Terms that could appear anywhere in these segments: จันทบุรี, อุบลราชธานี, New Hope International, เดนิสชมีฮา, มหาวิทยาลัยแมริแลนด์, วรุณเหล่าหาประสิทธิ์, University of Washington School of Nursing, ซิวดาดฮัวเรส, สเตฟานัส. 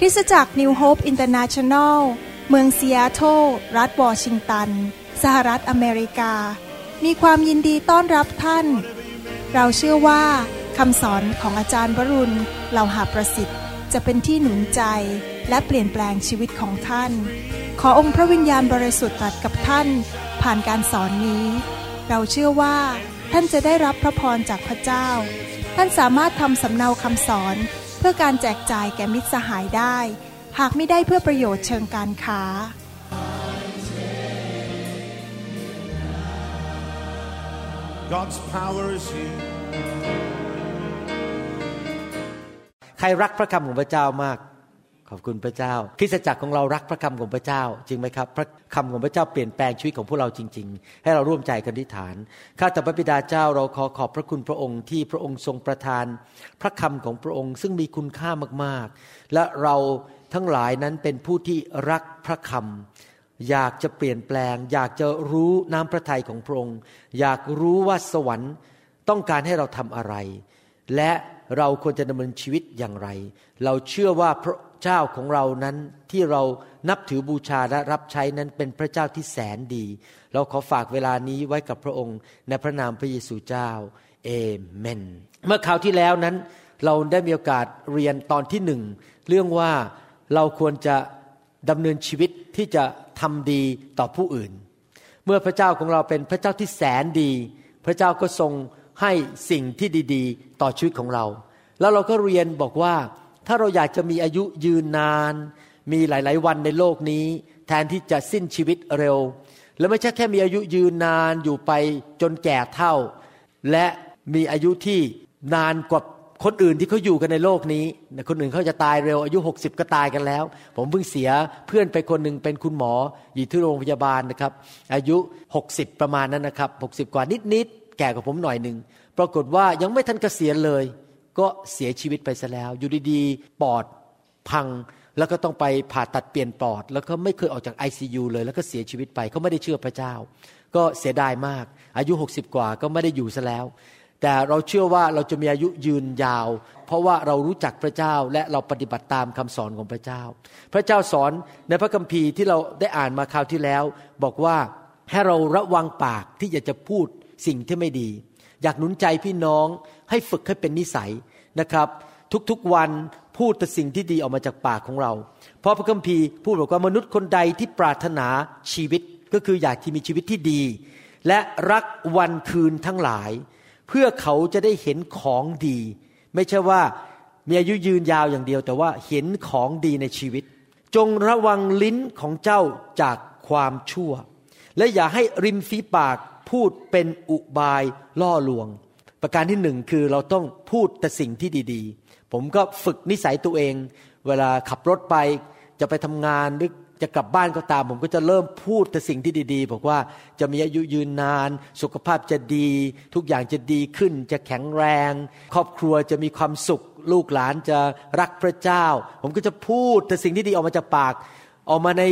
คริสตจักร New Hope International เมืองซีแอตเทิลรัฐวอชิงตันสหรัฐอเมริกามีความยินดีต้อนรับท่านเราเชื่อว่าคำสอนของอาจารย์วรุณเหล่าหาประสิทธิ์จะเป็นที่หนุนใจและเปลี่ยนแปลงชีวิตของท่านขอองค์พระวิญญาณบริสุทธิ์ตรัสกับท่านผ่านการสอนนี้เราเชื่อว่าท่านจะได้รับพระพรจากพระเจ้าท่านสามารถทำสำเนาคำสอนเพื่อการแจกจ่ายแก่มิตรสหายได้หากไม่ได้เพื่อประโยชน์เชิงการค้าGod's power is here. ใครรักพระคำของพระเจ้ามากขอบคุณพระเจ้าคริสตจักรของเรารักพระคำของพระเจ้าจริงไหมครับพระคำของพระเจ้าเปลี่ยนแปลงชีวิตของพวกเราจริงๆให้เราร่วมใจกันอธิษฐานข้าแต่พระบิดาเจ้าเราขอขอบพระคุณพระองค์ที่พระองค์ทรงประทานพระคำของพระองค์ซึ่งมีคุณค่ามากๆและเราทั้งหลายนั้นเป็นผู้ที่รักพระคำอยากจะเปลี่ยนแปลงอยากจะรู้น้ำพระทัยของพระองค์อยากรู้ว่าสวรรค์ต้องการให้เราทำอะไรและเราควรจะดำเนินชีวิตอย่างไรเราเชื่อว่าพระเจ้าของเรานั้นที่เรานับถือบูชาและรับใช้นั้นเป็นพระเจ้าที่แสนดีเราขอฝากเวลานี้ไว้กับพระองค์ในพระนามพระเยซูเจ้าเอเมนเมื่อคราวที่แล้วนั้นเราได้มีโอกาสเรียนตอนที่หนึ่งเรื่องว่าเราควรจะดำเนินชีวิตที่จะทำดีต่อผู้อื่นเมื่อพระเจ้าของเราเป็นพระเจ้าที่แสนดีพระเจ้าก็ทรงให้สิ่งที่ดีๆต่อชีวิตของเราแล้วเราก็เรียนบอกว่าถ้าเราอยากจะมีอายุยืนนานมีหลายๆวันในโลกนี้แทนที่จะสิ้นชีวิตเร็วและไม่ใช่แค่มีอายุยืนนานอยู่ไปจนแก่เฒ่าและมีอายุที่นานกว่าคนอื่นที่เขาอยู่กันในโลกนี้คนอื่นเขาจะตายเร็วอายุ60ก็ตายกันแล้วผมเพิ่งเสียเพื่อนไปคนนึงเป็นคุณหมออยู่ที่โรงพยาบาลนะครับอายุ60ประมาณนั้นนะครับ60กว่านิดๆแก่กว่าผมหน่อยนึงปรากฏว่ายังไม่ทันเกษียณเลยก็เสียชีวิตไปซะแล้วอยู่ดีๆปอดพังแล้วก็ต้องไปผ่าตัดเปลี่ยนปอดแล้วก็ไม่เคยออกจาก ICU เลยแล้วก็เสียชีวิตไปเขาไม่ได้เชื่อพระเจ้าก็เสียดายมากอายุ60กว่าก็ไม่ได้อยู่ซะแล้วแต่เราเชื่อว่าเราจะมีอายุยืนยาวเพราะว่าเรารู้จักพระเจ้าและเราปฏิบัติตามคำสอนของพระเจ้าพระเจ้าสอนในพระคัมภีร์ที่เราได้อ่านมาคราวที่แล้วบอกว่าให้เราระวังปากที่จะพูดสิ่งที่ไม่ดีอยากหนุนใจพี่น้องให้ฝึกให้เป็นนิสัยนะครับทุกๆวันพูดแต่สิ่งที่ดีออกมาจากปากของเราเพราะพระคัมภีร์พูดบอกว่ามนุษย์คนใดที่ปรารถนาชีวิตก็คืออยากที่มีชีวิตที่ดีและรักวันคืนทั้งหลายเพื่อเขาจะได้เห็นของดีไม่ใช่ว่ามีอายุยืนยาวอย่างเดียวแต่ว่าเห็นของดีในชีวิตจงระวังลิ้นของเจ้าจากความชั่วและอย่าให้ริมฝีปากพูดเป็นอุบายล่อลวงประการที่หนึ่งคือเราต้องพูดแต่สิ่งที่ดีๆผมก็ฝึกนิสัยตัวเองเวลาขับรถไปจะไปทำงานหรือจะกลับบ้านก็ตามผมก็จะเริ่มพูดแต่สิ่งที่ดีๆบอกว่าจะมีอายุยืนนานสุขภาพจะดีทุกอย่างจะดีขึ้นจะแข็งแรงครอบครัวจะมีความสุขลูกหลานจะรักพระเจ้าผมก็จะพูดแต่สิ่งที่ดีออกมาจากปากออกมาใน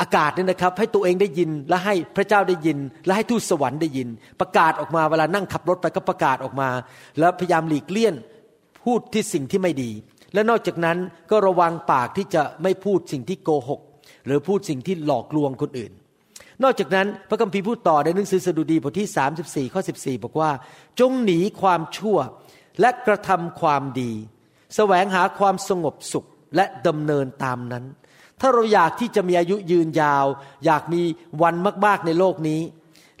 อากาศนี่นะครับให้ตัวเองได้ยินและให้พระเจ้าได้ยินและให้ทูตสวรรค์ได้ยินประกาศออกมาเวลานั่งขับรถไปก็ประกาศออกมาแล้วพยายามหลีกเลี่ยงพูดที่สิ่งที่ไม่ดีและนอกจากนั้นก็ระวังปากที่จะไม่พูดสิ่งที่โกหกหรือพูดสิ่งที่หลอกลวงคนอื่นนอกจากนั้นพระคัมภีร์พูดต่อในหนังสือสดุดีบทที่34ข้อ14บอกว่าจงหนีความชั่วและกระทำความดีแสวงหาความสงบสุขและดำเนินตามนั้นถ้าเราอยากที่จะมีอายุยืนยาวอยากมีวันมากๆในโลกนี้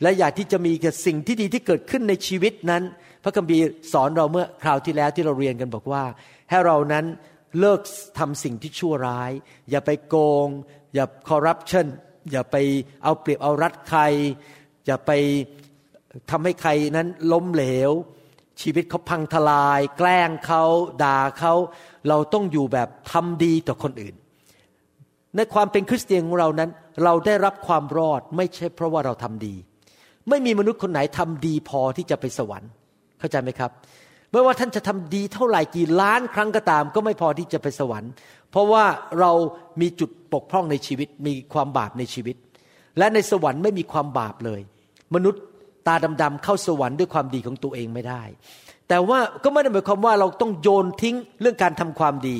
และอยากที่จะมีสิ่งที่ดีที่เกิดขึ้นในชีวิตนั้นพระคัมภีร์สอนเราเมื่อคราวที่แล้วที่เราเรียนกันบอกว่าให้เรานั้นเลิกทำสิ่งที่ชั่วร้ายอย่าไปโกงอย่าคอร์รัปชันอย่าไปเอาเปรียบเอารัดใครอย่าไปทำให้ใครนั้นล้มเหลวชีวิตเขาพังทลายแกล้งเขาด่าเขาเราต้องอยู่แบบทำดีต่อคนอื่นในความเป็นคริสเตียนของเรานั้นเราได้รับความรอดไม่ใช่เพราะว่าเราทำดีไม่มีมนุษย์คนไหนทำดีพอที่จะไปสวรรค์เข้าใจไหมครับไม่ว่าท่านจะทำดีเท่าไหร่กี่ล้านครั้งก็ตามก็ไม่พอที่จะไปสวรรค์เพราะว่าเรามีจุดปกพร่องในชีวิตมีความบาปในชีวิตและในสวรรค์ไม่มีความบาปเลยมนุษย์ตาดำๆเข้าสวรรค์ด้วยความดีของตัวเองไม่ได้แต่ว่าก็ไม่ได้หมายความว่าเราต้องโยนทิ้งเรื่องการทำความดี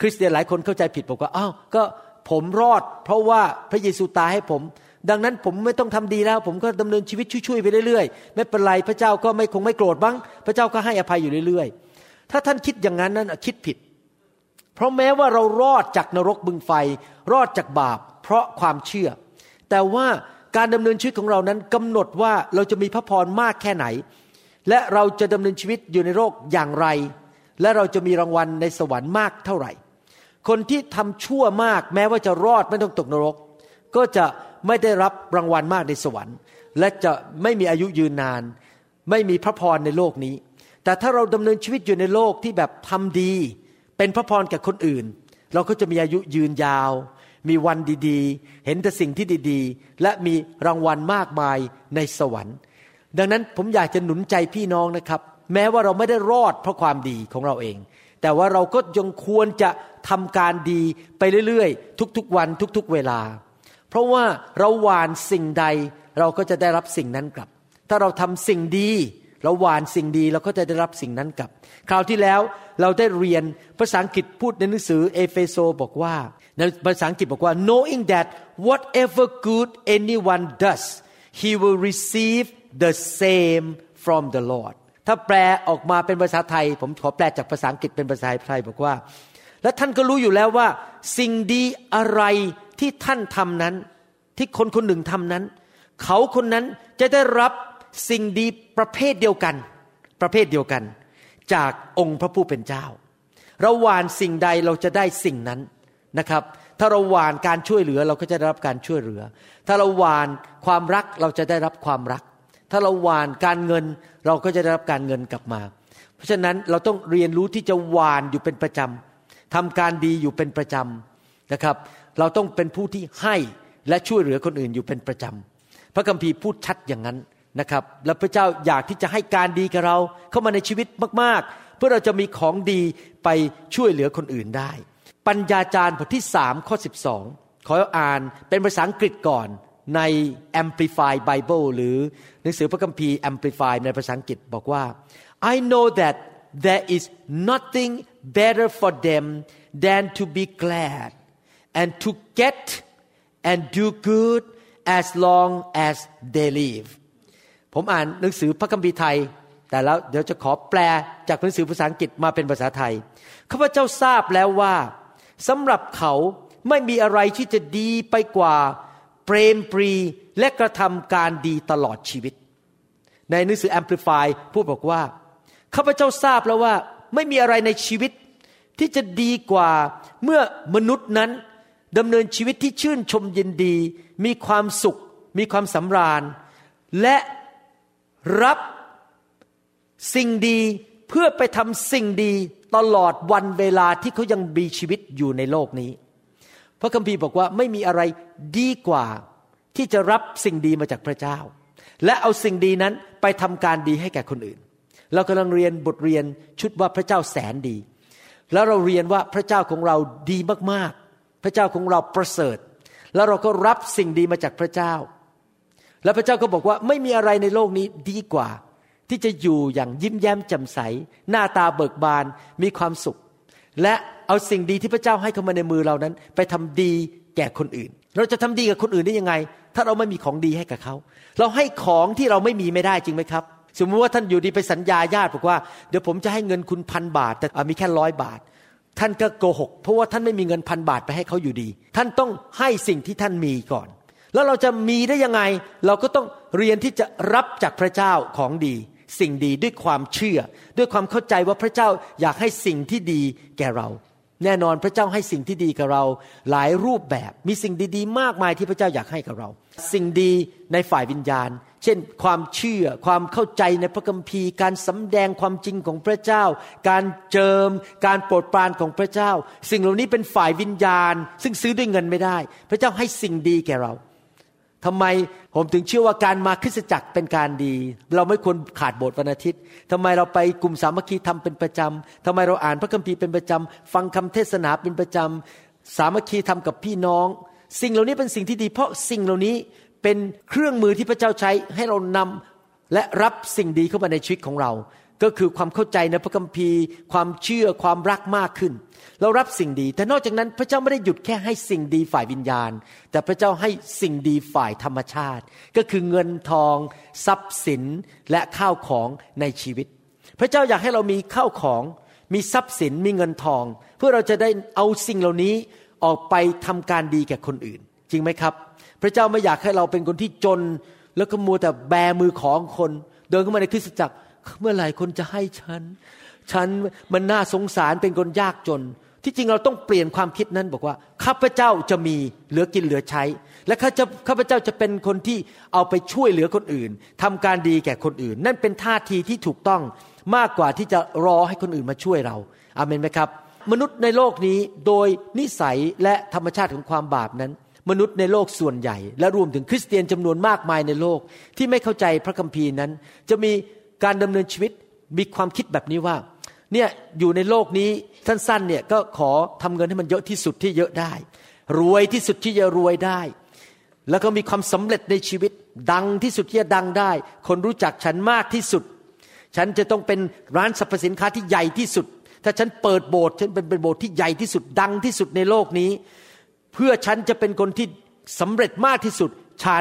คริสเตียนหลายคนเข้าใจผิดบอกว่าอ้าวก็ผมรอดเพราะว่าพระเยซูตายให้ผมดังนั้นผมไม่ต้องทำดีแล้วผมก็ดำเนินชีวิตช่วยๆไปเรื่อยๆไม่เป็นไรพระเจ้าก็ไม่คงไม่โกรธบ้างพระเจ้าก็ให้อภัยอยู่เรื่อยๆถ้าท่านคิดอย่างนั้นนั่นคิดผิดเพราะแม้ว่าเรารอดจากนรกบึงไฟรอดจากบาปเพราะความเชื่อแต่ว่าการดำเนินชีวิตของเรานั้นกำหนดว่าเราจะมีพระพรมากแค่ไหนและเราจะดำเนินชีวิตอยู่ในโลกอย่างไรและเราจะมีรางวัลในสวรรค์มากเท่าไหร่คนที่ทำชั่วมากแม้ว่าจะรอดไม่ต้องตกนรกก็จะไม่ได้รับรางวัลมากในสวรรค์และจะไม่มีอายุยืนนานไม่มีพระพรในโลกนี้แต่ถ้าเราดำเนินชีวิตอยู่ในโลกที่แบบทำดีเป็นพระพรกับคนอื่นเราก็จะมีอายุยืนยาวมีวันดีๆเห็นแต่สิ่งที่ดีๆและมีรางวัลมากมายในสวรรค์ดังนั้นผมอยากจะหนุนใจพี่น้องนะครับแม้ว่าเราไม่ได้รอดเพราะความดีของเราเองแต่ว่าเราก็ยังควรจะทำการดีไปเรื่อยๆทุกๆวันทุกๆเวลาเพราะว่าเราหว่านสิ่งใดเราก็จะได้รับสิ่งนั้นกลับถ้าเราทำสิ่งดีเราหว่านสิ่งดีเราก็จะได้รับสิ่งนั้นกลับคราวที่แล้วเราได้เรียนภาษาอังกฤษพูดในหนังสือเอเฟโซบอกว่าในภาษาอังกฤษบอกว่า knowing that whatever good anyone does he will receive the same from the Lord ถ้าแปลออกมาเป็นภาษาไทยผมขอแปลจากภาษาอังกฤษเป็นภาษาไทยบอกว่าและท่านก็รู้อยู่แล้วว่าสิ่งดีอะไรที่ท่านทำนั้นที่คนคนหนึ่งทำนั้นเขาคนนั้นจะได้รับสิ่งดีประเภทเดียวกันจากองค์พระผู้เป็นเจ้าเราหว่านสิ่งใดเราจะได้สิ่งนั้นนะครับถ้าเราหว่านการช่วยเหลือเราก็จะได้รับการช่วยเหลือถ้าเราหว่านความรักเราจะได้รับความรักถ้าเราหว่านการเงินเราก็จะได้รับการเงินกลับมาเพราะฉะนั้นเราต้องเรียนรู้ที่จะหว่านอยู่เป็นประจำทำการดีอยู่เป็นประจำนะครับเราต้องเป็นผู้ที่ให้และช่วยเหลือคนอื่นอยู่เป็นประจำพระคัมภีร์พูดชัดอย่างนั้นนะครับและพระเจ้าอยากที่จะให้การดีกับเราเข้ามาในชีวิตมากๆเพื่อเราจะมีของดีไปช่วยเหลือคนอื่นได้ปัญญาจารย์บทที่3ข้อ12ขออ่านเป็นภาษาอังกฤษก่อนใน Amplified Bible หรือหนังสือพระคัมภีร์ Amplified ในภาษาอังกฤษบอกว่า I know that there is nothing better for them than to be glad and to get and do good as long as they liveผมอ่านหนังสือพระคัมภีร์ไทยแต่แล้วเดี๋ยวจะขอแปลจากหนังสือภาษาอังกฤษมาเป็นภาษาไทยข้าพเจ้าทราบแล้วว่าสำหรับเขาไม่มีอะไรที่จะดีไปกว่าเปรมปรีและกระทำการดีตลอดชีวิตในหนังสือ Amplify พูดบอกว่าข้าพเจ้าทราบแล้วว่าไม่มีอะไรในชีวิตที่จะดีกว่าเมื่อมนุษย์นั้นดำเนินชีวิตที่ชื่นชมยินดีมีความสุขมีความสำราญและรับสิ่งดีเพื่อไปทำสิ่งดีตลอดวันเวลาที่เขายังมีชีวิตอยู่ในโลกนี้พระคัมภีร์บอกว่าไม่มีอะไรดีกว่าที่จะรับสิ่งดีมาจากพระเจ้าและเอาสิ่งดีนั้นไปทำการดีให้แก่คนอื่นเรากำลังเรียนบทเรียนชุดว่าพระเจ้าแสนดีแล้วเราเรียนว่าพระเจ้าของเราดีมากๆพระเจ้าของเราประเสริฐแล้วเราก็รับสิ่งดีมาจากพระเจ้าแล้วพระเจ้าก็บอกว่าไม่มีอะไรในโลกนี้ดีกว่าที่จะอยู่อย่างยิ้มแย้มแจ่มใสหน้าตาเบิกบานมีความสุขและเอาสิ่งดีที่พระเจ้าให้เข้ามาในมือเรานั้นไปทำดีแก่คนอื่นเราจะทำดีกับคนอื่นได้ยังไงถ้าเราไม่มีของดีให้กับเขาเราให้ของที่เราไม่มีไม่ได้จริงไหมครับสมมติว่าท่านอยู่ดีไปสัญญาญาติบอกว่าเดี๋ยวผมจะให้เงินคุณ1,000 บาทแต่มีแค่100 บาทท่านก็โกหกเพราะว่าท่านไม่มีเงิน1,000 บาทไปให้เขาอยู่ดีท่านต้องให้สิ่งที่ท่านมีก่อนแล้วเราจะมีได้ยังไงเราก็ต้องเรียนที่จะรับจากพระเจ้าของดีสิ่งดีด้วยความเชื่อด้วยความเข้าใจว่าพระเจ้าอยากให้สิ่งที่ดีแก่เราแน่นอนพระเจ้าให้สิ่งที่ดีกับเราหลายรูปแบบมีสิ่งดีๆมากมายที่พระเจ้าอยากให้กับเราสิ่งดีในฝ่ายวิญญาณเช่นความเชื่อความเข้าใจในพระคัมภีร์การสำแดงความจริงของพระเจ้าการเจิมการโปรดปรานของพระเจ้าสิ่งเหล่านี้เป็นฝ่ายวิญญาณซึ่งซื้อด้วยเงินไม่ได้พระเจ้าให้สิ่งดีแก่เราทำไมผมถึงเชื่อว่าการมาคริสตจักรเป็นการดีเราไม่ควรขาดโบสถ์วันอาทิตย์ทำไมเราไปกลุ่มสามัคคีธรรมเป็นประจำทำไมเราอ่านพระคัมภีร์เป็นประจำฟังคำเทศนาเป็นประจำสามัคคีธรรมกับพี่น้องสิ่งเหล่านี้เป็นสิ่งที่ดีเพราะสิ่งเหล่านี้เป็นเครื่องมือที่พระเจ้าใช้ให้เรานำและรับสิ่งดีเข้ามาในชีวิตของเรา ก็คือความเข้าใจในพระคัมภีร์ความเชื่อความรักมากขึ้นเรารับสิ่งดีแต่นอกจากนั้นพระเจ้าไม่ได้หยุดแค่ให้สิ่งดีฝ่ายวิญญาณแต่พระเจ้าให้สิ่งดีฝ่ายธรรมชาติก็คือเงินทองทรัพย์สินและข้าวของในชีวิตพระเจ้าอยากให้เรามีข้าวของมีทรัพย์สินมีเงินทองเพื่อเราจะได้เอาสิ่งเหล่านี้ออกไปทำการดีแก่คนอื่นจริงไหมครับพระเจ้าไม่อยากให้เราเป็นคนที่จนแล้วก็มัวแต่แบมือของคนเดินเข้ามาในคริสตจักรเมื่อไหร่คนจะให้ฉันมันน่าสงสารเป็นคนยากจนที่จริงเราต้องเปลี่ยนความคิดนั้นบอกว่าข้าพเจ้าจะมีเหลือกินเหลือใช้และข้าพเจ้าจะเป็นคนที่เอาไปช่วยเหลือคนอื่นทำการดีแก่คนอื่นนั่นเป็นท่าทีที่ถูกต้องมากกว่าที่จะรอให้คนอื่นมาช่วยเราอาเมนไหมครับมนุษย์ในโลกนี้โดยนิสัยและธรรมชาติของความบาปนั้นมนุษย์ในโลกส่วนใหญ่และรวมถึงคริสเตียนจำนวนมากมายในโลกที่ไม่เข้าใจพระคัมภีร์นั้นจะมีการดำเนินชีวิตมีความคิดแบบนี้ว่าเนี่ยอยู่ในโลกนี้สั้นๆเนี่ยก็ขอทำเงินให้มันเยอะที่สุดที่เยอะได้รวยที่สุดที่จะรวยได้แล้วก็มีความสำเร็จในชีวิตดังที่สุดที่จะดังได้คนรู้จักฉันมากที่สุดฉันจะต้องเป็นร้านสรรพสินค้าที่ใหญ่ที่สุดถ้าฉันเปิดโบสถ์ฉันเป็นโบสถ์ที่ใหญ่ที่สุดดังที่สุดในโลกนี้เพื่อฉันจะเป็นคนที่สำเร็จมากที่สุดฉั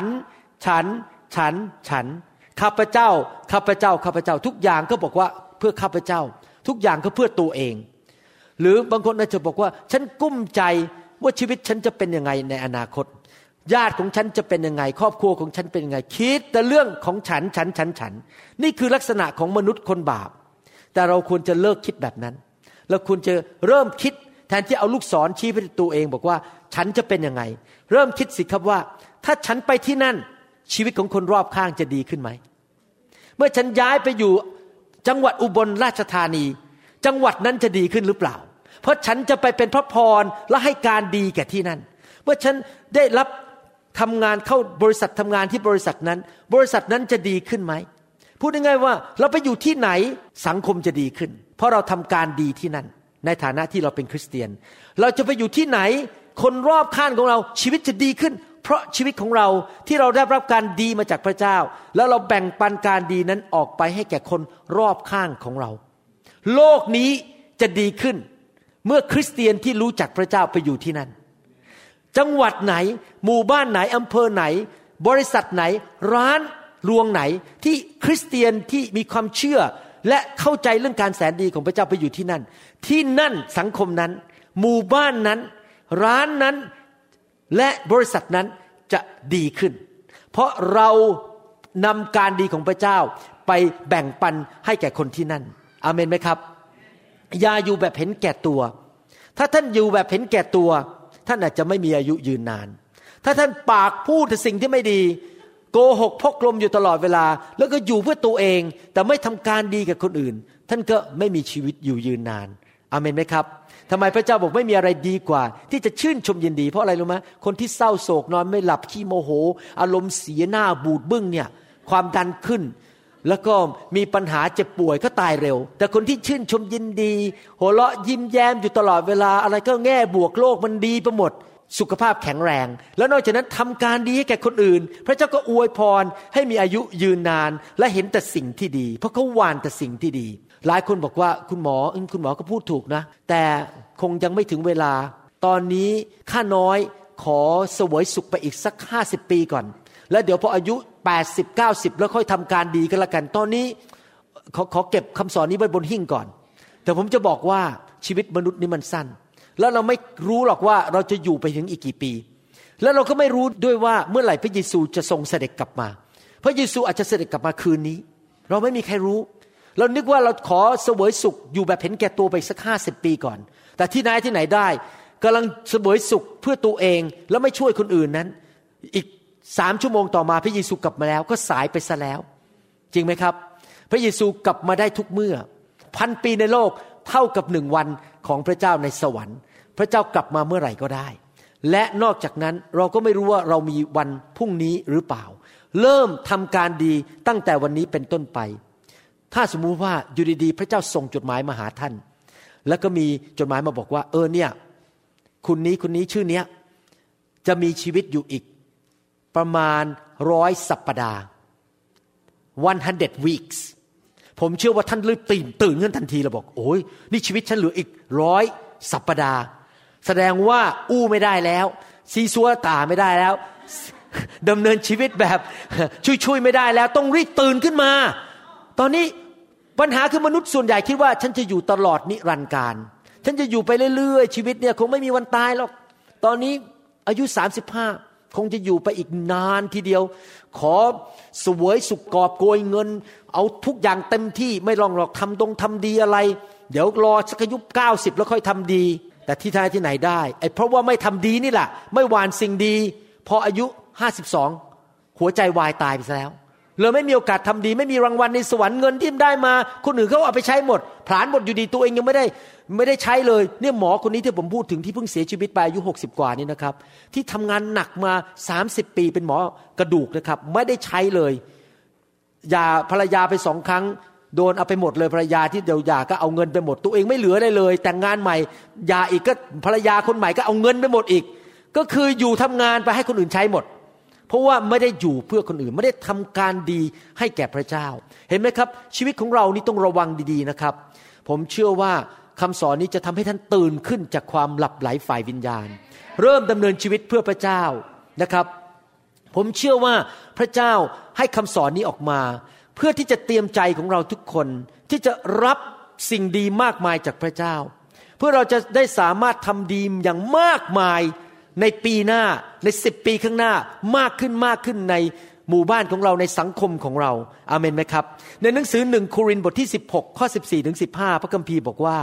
นข้าพเจ้าทุกอย่างก็บอกว่าเพื่อข้าพเจ้าทุกอย่างก็เพื่อตัวเองหรือบางคนอาจจะบอกว่าฉันกุ้มใจว่าชีวิตฉันจะเป็นยังไงในอนาคตญาติของฉันจะเป็นยังไงครอบครัวของฉันเป็นยังไงคิดแต่เรื่องของฉันนี่คือลักษณะของมนุษย์คนบาปแต่เราควรจะเลิกคิดแบบนั้นเราควรจะเริ่มคิดแทนที่เอาลูกศรชี้ไปที่ตัวเองบอกว่าฉันจะเป็นยังไงเริ่มคิดสิครับว่าถ้าฉันไปที่นั่นชีวิตของคนรอบข้างจะดีขึ้นไหมเมื่อฉันย้ายไปอยู่จังหวัดอุบลราชธานีจังหวัดนั้นจะดีขึ้นหรือเปล่าเพราะฉันจะไปเป็นพระพรและให้การดีแก่ที่นั่นเมื่อฉันได้รับทำงานเข้าบริษัททำงานที่บริษัทนั้นจะดีขึ้นไหมพูดง่ายๆว่าเราไปอยู่ที่ไหนสังคมจะดีขึ้นเพราะเราทำการดีที่นั่นในฐานะที่เราเป็นคริสเตียนเราจะไปอยู่ที่ไหนคนรอบข้างของเราชีวิตจะดีขึ้นเพราะชีวิตของเราที่เราได้รับการดีมาจากพระเจ้าแล้วเราแบ่งปันการดีนั้นออกไปให้แก่คนรอบข้างของเราโลกนี้จะดีขึ้นเมื่อคริสเตียนที่รู้จักพระเจ้าไปอยู่ที่นั่นจังหวัดไหนหมู่บ้านไหนอำเภอไหนบริษัทไหนร้านรวงไหนที่คริสเตียนที่มีความเชื่อและเข้าใจเรื่องการแสนดีของพระเจ้าไปอยู่ที่นั่นที่นั่นสังคมนั้นหมู่บ้านนั้นร้านนั้นและบริษัทนั้นจะดีขึ้นเพราะเรานำการดีของพระเจ้าไปแบ่งปันให้แก่คนที่นั่นอาเมนไหมครับอย่าอยู่แบบเห็นแก่ตัวถ้าท่านอยู่แบบเห็นแก่ตัวท่านอาจจะไม่มีอายุยืนนานถ้าท่านปากพูดแต่สิ่งที่ไม่ดีโกหกพกลมอยู่ตลอดเวลาแล้วก็อยู่เพื่อตัวเองแต่ไม่ทำการดีกับคนอื่นท่านก็ไม่มีชีวิตอยู่ยืนนานอาเมนไหมครับทำไมพระเจ้าบอกไม่มีอะไรดีกว่าที่จะชื่นชมยินดีเพราะอะไรรู้ไหมคนที่เศร้าโศกนอนไม่หลับขี้โมโหอารมณ์เสียหน้าบูดบึ้งเนี่ยความดันขึ้นแล้วก็มีปัญหาเจ็บป่วยก็ตายเร็วแต่คนที่ชื่นชมยินดีหัวเราะยิ้มแย้มอยู่ตลอดเวลาอะไรก็แง่บวกโลกมันดีไปหมดสุขภาพแข็งแรงแล้วนอกจากนั้นทำการดีให้แก่คนอื่นพระเจ้าก็อวยพรให้มีอายุยืนนานและเห็นแต่สิ่งที่ดีเพราะเขาหว่านแต่สิ่งที่ดีหลายคนบอกว่าคุณหมอก็พูดถูกนะแต่คงยังไม่ถึงเวลาตอนนี้ข้าน้อยขอเสวยสุขไปอีกสัก50ปีก่อนแล้วเดี๋ยวพออายุ80 90แล้วค่อยทำการดีกันละกันตอนนี้ขอเก็บคำสอนนี้ไว้บนหิ้งก่อนแต่ผมจะบอกว่าชีวิตมนุษย์นี่มันสั้นแล้วเราไม่รู้หรอกว่าเราจะอยู่ไปถึงอีกกี่ปีแล้วเราก็ไม่รู้ด้วยว่าเมื่อไหร่พระเยซูจะทรงเสด็จกลับมาพระเยซูอาจจะเสด็จกลับมาคืนนี้เราไม่มีใครรู้เรานึกว่าเราขอเสวยสุขอยู่แบบเห็นแก่ตัวไปสัก50 ปีก่อนแต่ที่ไหนได้กำลังเสวยสุขเพื่อตัวเองแล้วไม่ช่วยคนอื่นนั้นอีก3 ชั่วโมงต่อมาพระเยซูกลับมาแล้วก็สายไปซะแล้วจริงไหมครับพระเยซูกลับมาได้ทุกเมื่อ1,000 ปีในโลกเท่ากับ1 วันของพระเจ้าในสวรรค์พระเจ้ากลับมาเมื่อไหร่ก็ได้และนอกจากนั้นเราก็ไม่รู้ว่าเรามีวันพรุ่งนี้หรือเปล่าเริ่มทำการดีตั้งแต่วันนี้เป็นต้นไปถ้าสมมุติว่าอยู่ดีๆพระเจ้าส่งจดหมายมาหาท่านแล้วก็มีจดหมายมาบอกว่าเนี่ยคนนี้ชื่อเนี้ยจะมีชีวิตอยู่อีกประมาณ100 สัปดาห์100 weeks ผมเชื่อว่าท่านรีบตื่นขึ้นทันทีแล้วบอกโอ้ยนี่ชีวิตฉันเหลืออีก100สัปดาห์แสดงว่าอู้ไม่ได้แล้วซีซัวตาไม่ได้แล้วดำเนินชีวิตแบบช่วยไม่ได้แล้วต้องรีบตื่นขึ้นมาตอนนี้ปัญหาคือมนุษย์ส่วนใหญ่คิดว่าฉันจะอยู่ตลอดนิรันดร์กาลฉันจะอยู่ไปเรื่อยๆชีวิตเนี่ยคงไม่มีวันตายหรอกตอนนี้อายุ35คงจะอยู่ไปอีกนานทีเดียวขอเสวยสุขกอบโกยเงินเอาทุกอย่างเต็มที่ไม่ลองหรอกทำดีอะไรเดี๋ยวรอสักอายุ90แล้วค่อยทำดีแต่ที่ท้ายที่ไหนได้ไอ้เพราะว่าไม่ทำดีนี่แหละไม่หวานสิ่งดีพออายุ52หัวใจวายตายไปแล้วเลยไม่มีโอกาสทำดีไม่มีรางวัลในสวรรค์เงินที่ได้มาคนอื่นเขาเอาไปใช้หมดผลาญหมดอยู่ดีตัวเองยังไม่ได้ใช้เลยเนี่ยหมอคนนี้ที่ผมพูดถึงที่เพิ่งเสียชีวิตไปอายุ60กว่านี่นะครับที่ทำงานหนักมา30ปีเป็นหมอกระดูกนะครับไม่ได้ใช้เลยยาภรรยาไป2ครั้งโดนเอาไปหมดเลยภรรยาที่เดียวยาก็เอาเงินไปหมดตัวเองไม่เหลืออะไรเลยแต่งงานใหม่ยาอีกก็ภรรยาคนใหม่ก็เอาเงินไปหมดอีกก็คืออยู่ทำงานไปให้คนอื่นใช้หมดเพราะว่าไม่ได้อยู่เพื่อคนอื่นไม่ได้ทำการดีให้แก่พระเจ้าเห็นไหมครับชีวิตของเรานี่ต้องระวังดีๆนะครับผมเชื่อว่าคำสอนนี้จะทำให้ท่านตื่นขึ้นจากความหลับไหลฝ่ายวิญญาณเริ่มดำเนินชีวิตเพื่อพระเจ้านะครับผมเชื่อว่าพระเจ้าให้คำสอนนี้ออกมาเพื่อที่จะเตรียมใจของเราทุกคนที่จะรับสิ่งดีมากมายจากพระเจ้าเพื่อเราจะได้สามารถทำดีอย่างมากมายในปีหน้าใน10ปีข้างหน้ามากขึ้นในหมู่บ้านของเราในสังคมของเราอาเมนไหมครับในหนังสือ1โครินธ์บทที่16ข้อ14ถึง15พระคัมภีร์บอกว่า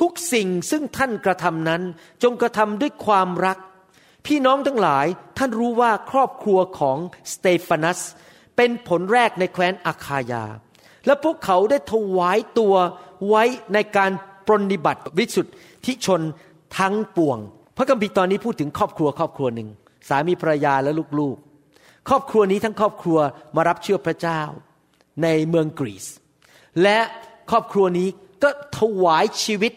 ทุกสิ่งซึ่งท่านกระทำนั้นจงกระทำด้วยความรักพี่น้องทั้งหลายท่านรู้ว่าครอบครัวของสเตฟานัสเป็นผลแรกในแคว้นอาคายาและพวกเขาได้ถวายตัวไว้ในการปรนนิบัติวิสุทธิชนทั้งปวงพระคัมภีร์ตอนนี้พูดถึงครอบครัวหนึ่งสามีภรรยาและลูกๆครอบครัวนี้ทั้งครอบครัวมารับเชื่อพระเจ้าในเมืองกรีซและครอบครัวนี้ก็ถวายชีวิต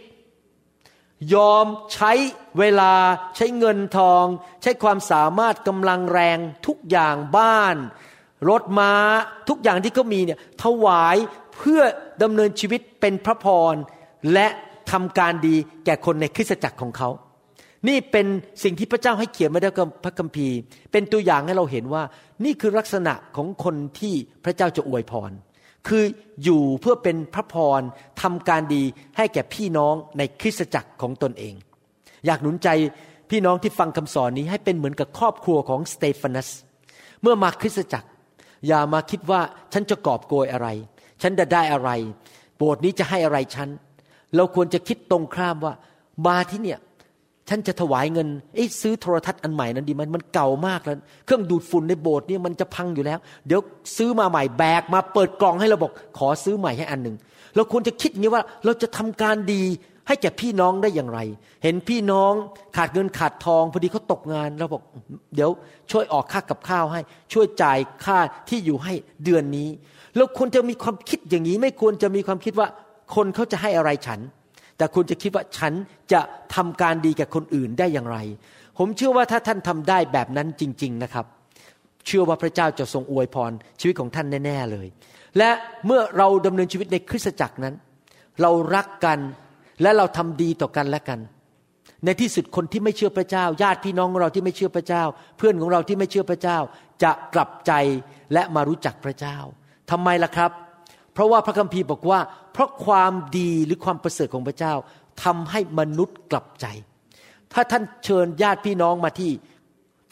ยอมใช้เวลาใช้เงินทองใช้ความสามารถกำลังแรงทุกอย่างบ้านรถม้าทุกอย่างที่เขามีเนี่ยถวายเพื่อดำเนินชีวิตเป็นพระพรและทำการดีแก่คนในคริสตจักรของเขานี่เป็นสิ่งที่พระเจ้าให้เขียนไว้ในพระคัมภีร์เป็นตัวอย่างให้เราเห็นว่านี่คือลักษณะของคนที่พระเจ้าจะอวยพรคืออยู่เพื่อเป็นพระพรทำการดีให้แก่พี่น้องในคริสตจักรของตนเองอยากหนุนใจพี่น้องที่ฟังคำสอนนี้ให้เป็นเหมือนกับครอบครัวของสเตฟานัสเมื่อมาคริสตจักรอย่ามาคิดว่าฉันจะกอบโกยอะไรฉันจะได้อะไรโบสถ์นี้จะให้อะไรฉันเราควรจะคิดตรงข้ามว่ามาที่เนี่ยฉันจะถวายเงินซื้อโทรทัศน์อันใหม่นั้นดีไหมมันเก่ามากแล้วเครื่องดูดฝุ่นในโบสถ์เนี่ยมันจะพังอยู่แล้วเดี๋ยวซื้อมาใหม่แบกมาเปิดกล่องให้เราบอกขอซื้อใหม่ให้อันนึงเราควรจะคิดอย่างนี้ว่าเราจะทำการดีให้แก่พี่น้องได้อย่างไรเห็นพี่น้องขาดเงินขาดทองพอดีเขาตกงานเราบอกเดี๋ยวช่วยออกค่ากับข้าวให้ช่วยจ่ายค่าที่อยู่ให้เดือนนี้เราควรจะมีความคิดอย่างนี้ไม่ควรจะมีความคิดว่าคนเขาจะให้อะไรฉันแต่ควรจะคิดว่าฉันจะทำการดีแก่คนอื่นได้อย่างไรผมเชื่อว่าถ้าท่านทำได้แบบนั้นจริงๆนะครับเชื่อว่าพระเจ้าจะทรงอวยพรชีวิตของท่านแน่ๆเลยและเมื่อเราดำเนินชีวิตในคริสตจักรนั้นเรารักกันและเราทำดีต่อกันและกันในที่สุดคนที่ไม่เชื่อพระเจ้าญาติพี่น้องของเราที่ไม่เชื่อพระเจ้าเพื่อนของเราที่ไม่เชื่อพระเจ้าจะกลับใจและมารู้จักพระเจ้าทำไมล่ะครับเพราะว่าพระคัมภีร์บอกว่าเพราะความดีหรือความประเสริฐของพระเจ้าทำให้มนุษย์กลับใจถ้าท่านเชิญญาติพี่น้องมาที่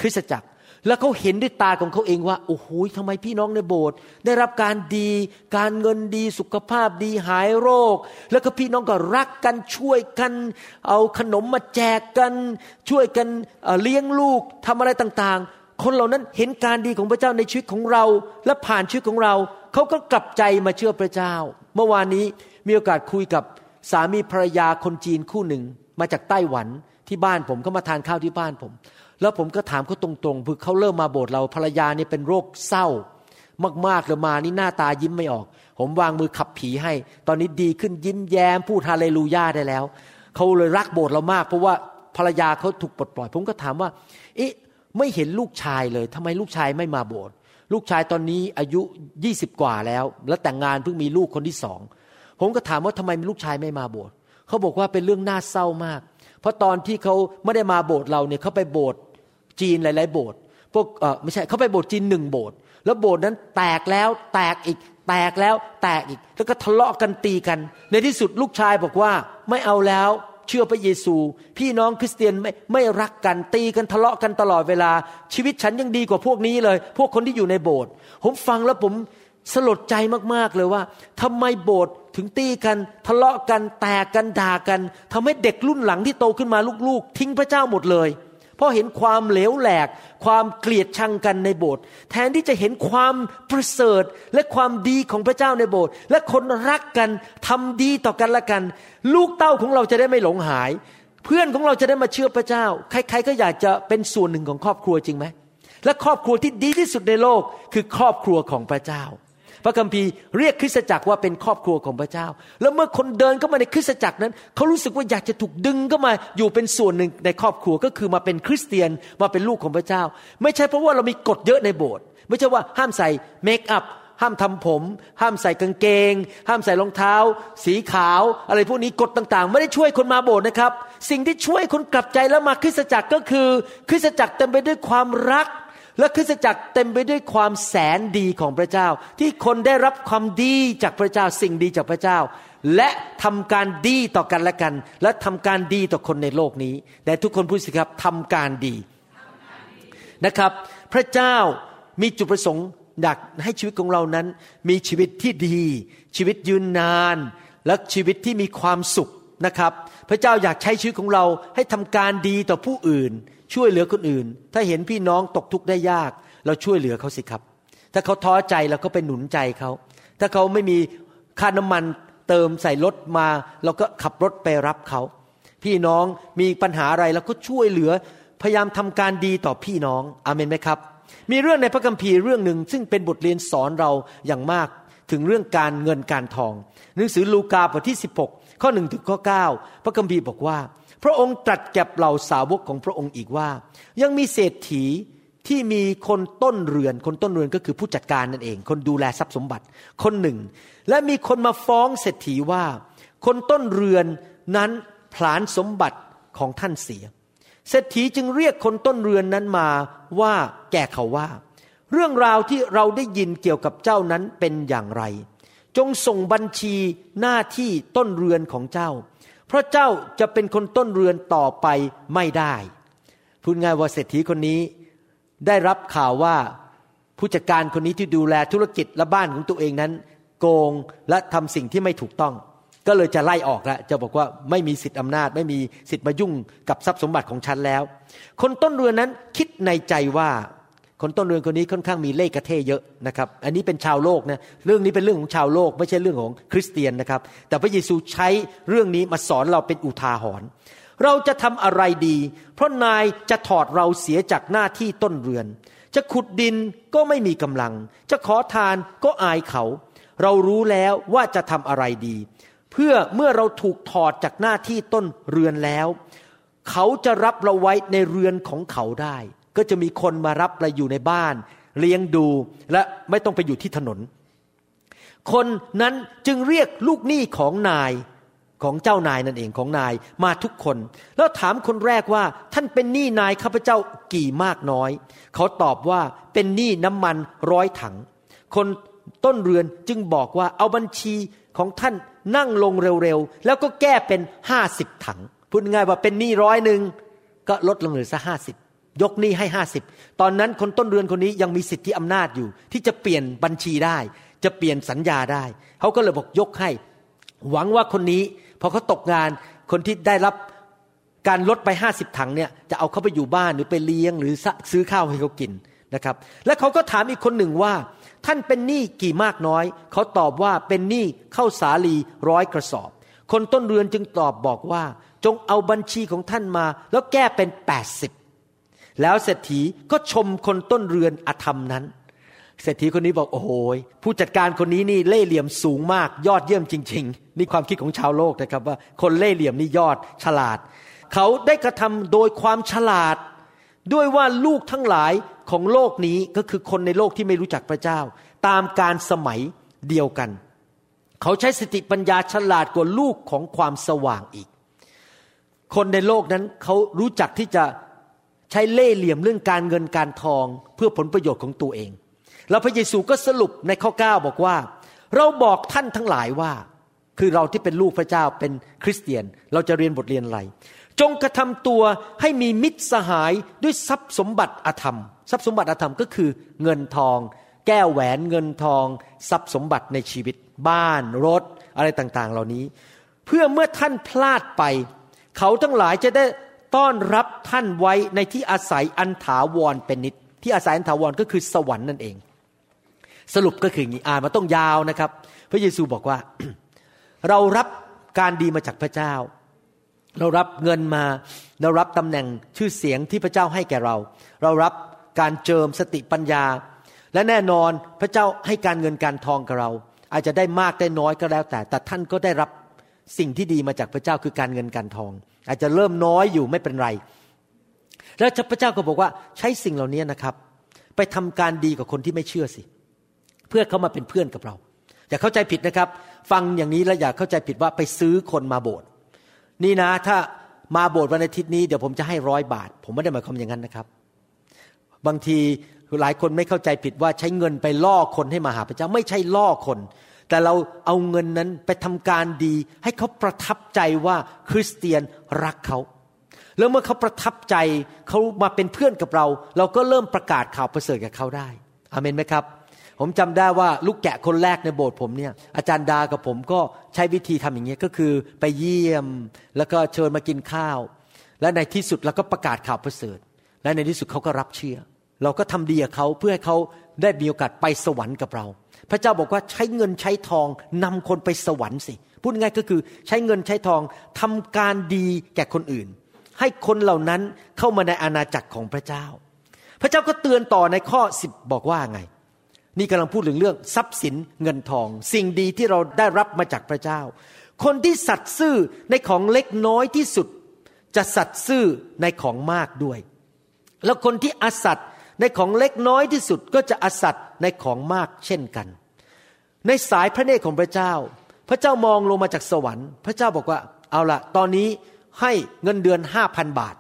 คริสตจักรแล้วเขาเห็นด้วยตาของเขาเองว่าโอ้โหทำไมพี่น้องในโบสถ์ได้รับการดีการเงินดีสุขภาพดีหายโรคแล้วก็พี่น้องก็รักกันช่วยกันเอาขนมมาแจกกันช่วยกันเลี้ยงลูกทำอะไรต่างๆคนเหล่านั้นเห็นการดีของพระเจ้าในชีวิตของเราและผ่านชีวิตของเราเขาก็กลับใจมาเชื่อพระเจ้าเมื่อวานนี้มีโอกาสคุยกับสามีภรรยาคนจีนคู่หนึ่งมาจากไต้หวันที่บ้านผมเขามาทานข้าวที่บ้านผมแล้วผมก็ถามเขาตรงๆคือเขาเริ่มมาโบสถ์เราภรรยาเนี่ยเป็นโรคเศร้ามากๆเลยมานี่หน้าตายิ้มไม่ออกผมวางมือขับผีให้ตอนนี้ดีขึ้นยิ้มแย้มพูดฮาเลลูยาได้แล้วเขาเลยรักโบสถ์เรามากเพราะว่าภรรยาเขาถูกปลดปล่อยผมก็ถามว่าเอ๊ะไม่เห็นลูกชายเลยทำไมลูกชายไม่มาโบสถ์ ลูกชายตอนนี้อายุ20กว่าแล้วแล้วแต่งงานเพิ่งมีลูกคนที่2ผมก็ถามว่าทำไมลูกชายไม่มาโบสถ์เขาบอกว่าเป็นเรื่องน่าเศร้ามากเพราะตอนที่เขาไม่ได้มาโบสถ์เราเนี่ยเขาไปโบสถ์จีนหลายๆโบสถ์พวกไม่ใช่เขาไปโบสถ์จีน1โบสถ์แล้วโบสถ์นั้นแตกแล้วแตกอีกแตกแล้วแตกอีกแล้วก็ทะเลาะกันตีกันในที่สุดลูกชายบอกว่าไม่เอาแล้วเชื่อพระเยซูพี่น้องคริสเตียนไม่รักกันตีกันทะเลาะกันตลอดเวลาชีวิตฉันยังดีกว่าพวกนี้เลยพวกคนที่อยู่ในโบสถ์ผมฟังแล้วผมสลดใจมากๆเลยว่าทำไมโบสถ์ถึงตีกันทะเลาะกันแตกกันด่ากันทำให้เด็กรุ่นหลังที่โตขึ้นมาลูกๆทิ้งพระเจ้าหมดเลยเพราะเห็นความเหลวแหลกความเกลียดชังกันในโบสถ์แทนที่จะเห็นความประเสริฐและความดีของพระเจ้าในโบสถ์และคนรักกันทำดีต่อกันและกันลูกเต้าของเราจะได้ไม่หลงหายเพื่อนของเราจะได้มาเชื่อพระเจ้าใครๆก็อยากจะเป็นส่วนหนึ่งของครอบครัวจริงไหมและครอบครัวที่ดีที่สุดในโลกคือครอบครัวของพระเจ้าพระคัมภีร์เรียกคริสตจักรว่าเป็นครอบครัวของพระเจ้าแล้วเมื่อคนเดินเข้ามาในคริสตจักรนั้นเขารู้สึกว่าอยากจะถูกดึงเข้ามาอยู่เป็นส่วนหนึ่งในครอบครัวก็คือมาเป็นคริสเตียนมาเป็นลูกของพระเจ้าไม่ใช่เพราะว่าเรามีกฎเยอะในโบสถ์ไม่ใช่ว่าห้ามใส่เมคอัพห้ามทำผมห้ามใส่กางเกงห้ามใส่รองเท้าสีขาวอะไรพวกนี้กฎต่างๆไม่ได้ช่วยคนมาโบสถ์นะครับสิ่งที่ช่วยคนกลับใจแล้วมาคริสตจักรก็คือคริสตจักรเต็มไปด้วยความรักและคริสตจักรเต็มไปด้วยความแสนดีของพระเจ้าที่คนได้รับความดีจากพระเจ้าสิ่งดีจากพระเจ้าและทำการดีต่อกันและกันและทำการดีต่อคนในโลกนี้แต่ทุกคนพูดสิครับทำการดีนะครับพระเจ้ามีจุดประสงค์อยากให้ชีวิตของเรานั้นมีชีวิตที่ดีชีวิตยืนนานและชีวิตที่มีความสุขนะครับพระเจ้าอยากใช้ชีวิตของเราให้ทำการดีต่อผู้อื่นช่วยเหลือคนอื่นถ้าเห็นพี่น้องตกทุกข์ได้ยากเราช่วยเหลือเขาสิครับถ้าเขาท้อใจเราก็ไปหนุนใจเขาถ้าเขาไม่มีค่าน้ำมันเติมใส่รถมาเราก็ขับรถไปรับเขาพี่น้องมีปัญหาอะไรเราก็ช่วยเหลือพยายามทำการดีต่อพี่น้องอาเมนไหมครับมีเรื่องในพระคัมภีร์เรื่องหนึ่งซึ่งเป็นบทเรียนสอนเราอย่างมากถึงเรื่องการเงินการทองหนังสือลูกาบทที่16ข้อ1ถึงข้อ9พระคัมภีร์บอกว่าพระองค์ตรัสแก่เหล่าสาวกของพระองค์อีกว่ายังมีเศรษฐีที่มีคนต้นเรือนคนต้นเรือนก็คือผู้จัดการนั่นเองคนดูแลทรัพย์สมบัติคนหนึ่งและมีคนมาฟ้องเศรษฐีว่าคนต้นเรือนนั้นผลาญสมบัติของท่านเสียเศรษฐีจึงเรียกคนต้นเรือนนั้นมาว่าแก่เขาว่าเรื่องราวที่เราได้ยินเกี่ยวกับเจ้านั้นเป็นอย่างไรจงส่งบัญชีหน้าที่ต้นเรือนของเจ้าเพราะเจ้าจะเป็นคนต้นเรือนต่อไปไม่ได้พูดง่ายว่าเศรษฐีคนนี้ได้รับข่าวว่าผู้จัดการคนนี้ที่ดูแลธุรกิจและบ้านของตัวเองนั้นโกงและทำสิ่งที่ไม่ถูกต้องก็เลยจะไล่ออกแล้วจะบอกว่าไม่มีสิทธิอำนาจไม่มีสิทธิมายุ่งกับทรัพย์สมบัติของฉันแล้วคนต้นเรือนนั้นคิดในใจว่าคนต้นเรือนคนนี้ค่อนข้างมีเล่ห์กระเทยเยอะนะครับอันนี้เป็นชาวโลกนะเรื่องนี้เป็นเรื่องของชาวโลกไม่ใช่เรื่องของคริสเตียนนะครับแต่พระเยซูใช้เรื่องนี้มาสอนเราเป็นอุทาหรณ์เราจะทำอะไรดีเพราะนายจะถอดเราเสียจากหน้าที่ต้นเรือนจะขุดดินก็ไม่มีกำลังจะขอทานก็อายเขาเรารู้แล้วว่าจะทำอะไรดีเพื่อเมื่อเราถูกถอดจากหน้าที่ต้นเรือนแล้วเขาจะรับเราไว้ในเรือนของเขาได้ก็จะมีคนมารับเราอยู่ในบ้านเลี้ยงดูและไม่ต้องไปอยู่ที่ถนนคนนั้นจึงเรียกลูกหนี้ของนายของเจ้านายนั่นเองของนายมาทุกคนแล้วถามคนแรกว่าท่านเป็นหนี้นายข้าพเจ้ากี่มากน้อยเขาตอบว่าเป็นหนี้น้ำมัน100 ถังคนต้นเรือนจึงบอกว่าเอาบัญชีของท่านนั่งลงเร็วๆแล้วก็แก้เป็น50 ถังพูดง่ายว่าเป็นหนี้100ก็ลดลงเหลือซะ50ยกหนี้ให้50ตอนนั้นคนต้นเรือนคนนี้ยังมีสิทธิอำนาจอยู่ที่จะเปลี่ยนบัญชีได้จะเปลี่ยนสัญญาได้เขาก็เลยบอกยกให้หวังว่าคนนี้พอเขาตกงานคนที่ได้รับการลดไป50 ถังเนี่ยจะเอาเขาไปอยู่บ้านหรือไปเลี้ยงหรือซื้อข้าวให้เขากินนะครับและเขาก็ถามอีกคนหนึ่งว่าท่านเป็นหนี้กี่มากน้อยเขาตอบว่าเป็นหนี้ข้าวสาลี100 กระสอบคนต้นเรือนจึงตอบบอกว่าจงเอาบัญชีของท่านมาแล้วแก้เป็น80แล้วเศรษฐีก็ชมคนต้นเรือนอธรรมนั้นเศรษฐีคนนี้บอกโอ้โหผู้จัดการคนนี้นี่เล่ห์เหลี่ยมสูงมากยอดเยี่ยมจริงๆนี่ความคิดของชาวโลกนะครับว่าคนเล่ห์เหลี่ยมนี่ยอดฉลาดเขาได้กระทำโดยความฉลาด ด้วยว่าลูกทั้งหลายของโลกนี้ก็คือคนในโลกที่ไม่รู้จักพระเจ้าตามการสมัยเดียวกันเขาใช้สติปัญญาฉลาดกว่าลูกของความสว่างอีกคนในโลกนั้นเขารู้จักที่จะใช้เล่ห์เหลี่ยมเรื่องการเงินการทองเพื่อผลประโยชน์ของตัวเองแล้วพระเยซูก็สรุปในข้อ9บอกว่าเราบอกท่านทั้งหลายว่าคือเราที่เป็นลูกพระเจ้าเป็นคริสเตียนเราจะเรียนบทเรียนอะไรจงกระทำตัวให้มีมิตรสหายด้วยทรัพย์สมบัติอธรรมทรัพย์สมบัติอธรรมก็คือเงินทองแก้วแหวนเงินทองทรัพย์สมบัติในชีวิตบ้านรถอะไรต่างๆเหล่านี้เพื่อเมื่อท่านพลาดไปเขาทั้งหลายจะได้ต้อนรับท่านไว้ในที่อาศัยอันถาวรเป็นนิจที่อาศัยอันถาวรก็คือสวรรค์นั่นเองสรุปก็คืออย่างนี้มันต้องยาวนะครับพระเยซูบอกว่า เรารับการดีมาจากพระเจ้าเรารับเงินมาเรารับตำแหน่งชื่อเสียงที่พระเจ้าให้แก่เราเรารับการเจิมสติปัญญาและแน่นอนพระเจ้าให้การเงินการทองกับเราอาจจะได้มากได้น้อยก็แล้วแต่ท่านก็ได้รับสิ่งที่ดีมาจากพระเจ้าคือการเงินการทองอาจจะเริ่มน้อยอยู่ไม่เป็นไรแล้วพระเจ้าก็บอกว่าใช้สิ่งเหล่านี้นะครับไปทำการดีกับคนที่ไม่เชื่อสิเพื่อเขามาเป็นเพื่อนกับเราอย่าเข้าใจผิดนะครับฟังอย่างนี้แล้วอย่าเข้าใจผิดว่าไปซื้อคนมาโบสถ์นี่นะถ้ามาโบสถ์วันอาทิตย์นี้เดี๋ยวผมจะให้100 บาทผมไม่ได้หมายความอย่างนั้นนะครับบางทีหลายคนไม่เข้าใจผิดว่าใช้เงินไปล่อคนให้มาหาพระเจ้าไม่ใช่ล่อคนแต่เราเอาเงินนั้นไปทำการดีให้เขาประทับใจว่าคริสเตียนรักเขาแล้วเมื่อเขาประทับใจเขามาเป็นเพื่อนกับเราเราก็เริ่มประกาศข่าวประเสริฐกับเขาได้อาเมนไหมครับผมจำได้ว่าลูกแกะคนแรกในโบสถ์ผมเนี่ยอาจารย์ดากับผมก็ใช้วิธีทำอย่างนี้ก็คือไปเยี่ยมแล้วก็เชิญมากินข้าวและในที่สุดเราก็ประกาศข่าวประเสริฐและในที่สุดเขาก็รับเชื่อเราก็ทำดีกับเขาเพื่อให้เขาได้มีโอกาสไปสวรรค์กับเราพระเจ้าบอกว่าใช้เงินใช้ทองนำคนไปสวรรค์สิพูดง่ายก็คือใช้เงินใช้ทองทำการดีแก่คนอื่นให้คนเหล่านั้นเข้ามาในอาณาจักรของพระเจ้าพระเจ้าก็เตือนต่อในข้อ10บอกว่าไงนี่กำลังพูดถึงเรื่องทรัพย์สินเงินทองสิ่งดีที่เราได้รับมาจากพระเจ้าคนที่สัตย์ซื่อในของเล็กน้อยที่สุดจะสัตย์ซื่อในของมากด้วยแล้วคนที่อสัตย์ในของเล็กน้อยที่สุดก็จะอสัตย์ในของมากเช่นกันในสายพระเนตรของพระเจ้าพระเจ้ามองลงมาจากสวรรค์พระเจ้าบอกว่าเอาล่ะตอนนี้ให้เงินเดือน 5,000 บาท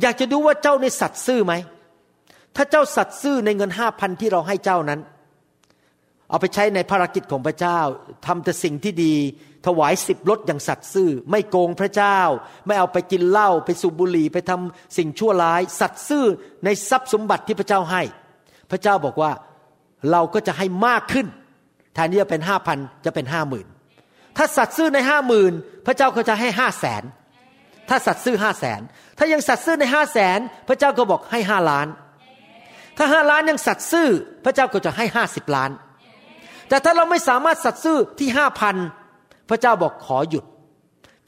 อยากจะดูว่าเจ้าในสัตย์ซื่อไหมถ้าเจ้าสัตย์ซื่อในเงิน 5,000 ที่เราให้เจ้านั้นเอาไปใช้ในภารกิจของพระเจ้าทำแต่สิ่งที่ดีถวาย10ลดอย่างสัตย์ซื่อไม่โกงพระเจ้าไม่เอาไปกินเหล้าไปสูบบุหรี่ไปทำสิ่งชั่วร้ายสัตย์ซื่อในทรัพย์สมบัติที่พระเจ้าให้พระเจ้าบอกว่าเราก็จะให้มากขึ้นแทนที่จะเป็น 5,000 จะเป็น 50,000 ถ้าสัตย์ซื่อใน 50,000 พระเจ้าก็จะให้ 500,000 ถ้าสัตย์ซื่อ 500,000 ถ้ายังสัตย์ซื่อใน 500,000 พระเจ้าก็บอกให้ 5 ล้านถ้า 5 ล้านยังสัตย์ซื่อพระเจ้าก็จะให้ 50 ล้านแต่ถ้าเราไม่สามารถสัตย์ซื่อที่ 5,000 พระเจ้าบอกขอหยุด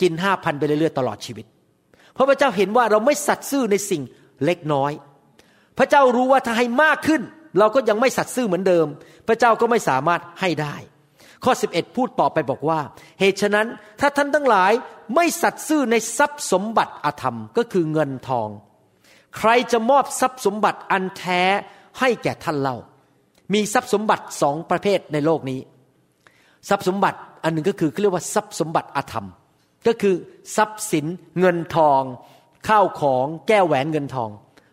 กิน 5,000 ไปเรื่อยๆตลอดชีวิตเพราะพระเจ้าเห็นว่าเราไม่สัตย์ซื่อในสิ่งเล็กน้อยพระเจ้ารู้ว่าถ้าให้มากขึ้นเราก็ยังไม่สัตย์ซื่อเหมือนเดิมพระเจ้าก็ไม่สามารถให้ได้ข้อ11พูดต่อไปบอกว่าเหตุฉะนั้นถ้าท่านทั้งหลายไม่สัตย์ซื่อในทรัพย์สมบัติอธรรมก็คือเงินทองใครจะมอบทรัพย์สมบัติอันแท้ให้แก่ท่านเล่ามีทรัพย์สมบัติ2ประเภทในโลกนี้ทรัพย์สมบัติอันหนึ่งก็คือเรียกว่าทรัพย์สมบัติอธรรมก็คือทรัพย์สินเงินทองข้าวของแก้วแหวนเงินทอง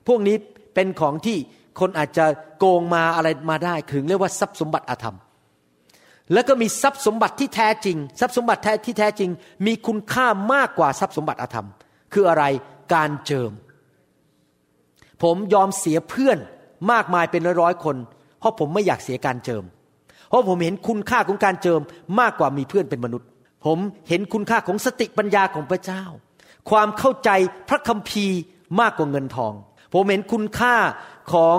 พวกนี้เป็นของที่คนอาจจะโกงมาอะไรมาได้ถึงเรียกว่าทรัพย์สมบัติอธรรมแล้วก็มีทรัพย์สมบัติที่แท้จริงทรัพย์สมบัติที่แท้จริงมีคุณค่ามากกว่าทรัพย์สมบัติอธรรมคืออะไรการเจิมผมยอมเสียเพื่อนมากมายเป็นร้อยๆคนเพราะผมไม่อยากเสียการเจิมเพราะผมเห็นคุณค่าของการเจิมมากกว่ามีเพื่อนเป็นมนุษย์ผมเห็นคุณค่าของสติปัญญาของพระเจ้าความเข้าใจพระคัมภีร์มากกว่าเงินทองผมเห็นคุณค่าของ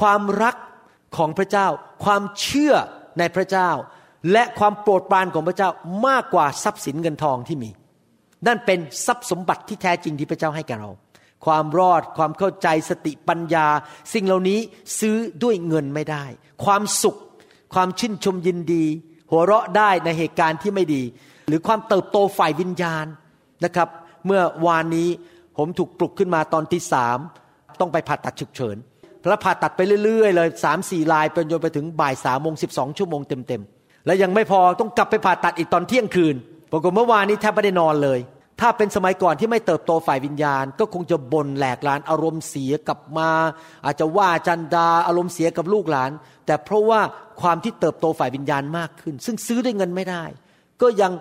ความรักของพระเจ้าความเชื่อในพระเจ้าและความโปรดปรานของพระเจ้ามากกว่าทรัพย์สินเงินทองที่มีนั่นเป็นทรัพย์สมบัติที่แท้จริงที่พระเจ้าให้แก่เราความรอดความเข้าใจสติปัญญาสิ่งเหล่านี้ซื้อด้วยเงินไม่ได้ความสุขความชื่นชมยินดีหัวเราะได้ในเหตุการณ์ที่ไม่ดีหรือความเติบโตฝ่ายวิญญาณนะครับเมื่อวานนี้ผมถูกปลุกขึ้นมาตอนตี 3 ต้องไปผ่าตัดฉุกเฉินแล้วผ่าตัดไปเรื่อยๆเลย 3-4 รายจนไปถึงบ่าย 3:00 น 12 ชั่วโมงเต็มๆและยังไม่พอต้องกลับไปผ่าตัดอีกตอนเที่ยงคืนปรากฏเมื่อวานนี้แทบไม่ได้นอนเลยถ้าเป็นสมัยก่อนที่ไม่เติบโตฝ่ายวิญญาณก็คงจะบ่นแหลกลานอารมณ์เสียกลับมาอาจจะว่าจันดาอารมณ์เสียกับลูกหลานแต่เพราะว่าความที่เติบโตฝ่ายวิญญาณมากขึ้นซึ่งซื้อด้วยเงินไม่ได้ก็ยัง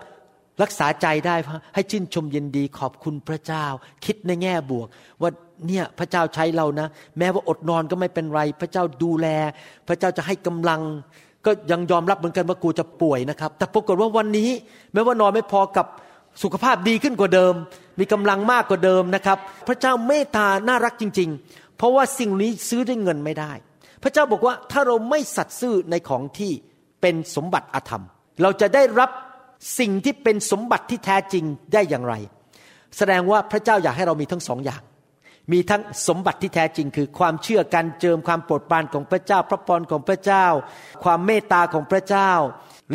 รักษาใจได้ให้ชื่นชมยินดีขอบคุณพระเจ้าคิดในแง่บวกว่าเนี่ยพระเจ้าใช้เรานะแม้ว่าอดนอนก็ไม่เป็นไรพระเจ้าดูแลพระเจ้าจะให้กำลังก็ยังยอมรับเหมือนกันว่ากูจะป่วยนะครับแต่ปรากฏว่าวันนี้แม้ว่านอนไม่พอกับสุขภาพดีขึ้นกว่าเดิมมีกำลังมากกว่าเดิมนะครับพระเจ้าเมตตาน่ารักจริงๆเพราะว่าสิ่งนี้ซื้อด้วยเงินไม่ได้พระเจ้าบอกว่าถ้าเราไม่สัตย์ซื่อในของที่เป็นสมบัติอธรรมเราจะได้รับสิ่งที่เป็นสมบัติที่แท้จริงได้อย่างไรแสดงว่าพระเจ้าอยากให้เรามีทั้งสองอย่างมีทั้งสมบัติที่แท้จริงคือความเชื่อการเจิมความโปรดปรานของพระเจ้าพระพรของพระเจ้าความเมตตาของพระเจ้า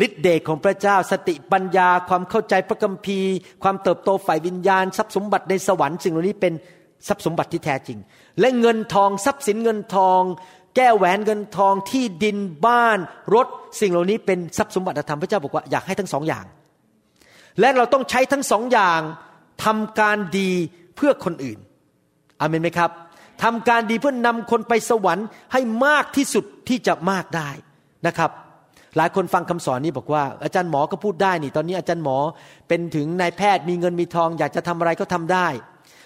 ฤทธิ์เดชของพระเจ้าสติปัญญาความเข้าใจพระคัมภีร์ความเติบโตฝ่ายวิญญาณทรัพย์สมบัติในสวรรค์สิ่งเหล่านี้เป็นทรัพย์สมบัติที่แท้จริงและเงินทองทรัพย์สินเงินทองแก้วแหวนเงินทองที่ดินบ้านรถสิ่งเหล่านี้เป็นทรัพย์สมบัติธรรมพระเจ้าบอกว่าอยากให้ทั้งสองอย่างและเราต้องใช้ทั้งสองอย่างทำการดีเพื่อคนอื่นอาเมนไหมครับทำการดีเพื่อนำคนไปสวรรค์ให้มากที่สุดที่จะมากได้นะครับหลายคนฟังคำสอนนี้บอกว่าอาจารย์หมอก็พูดได้นี่ตอนนี้อาจารย์หมอเป็นถึงนายแพทย์มีเงินมีทองอยากจะทำอะไรก็ทำได้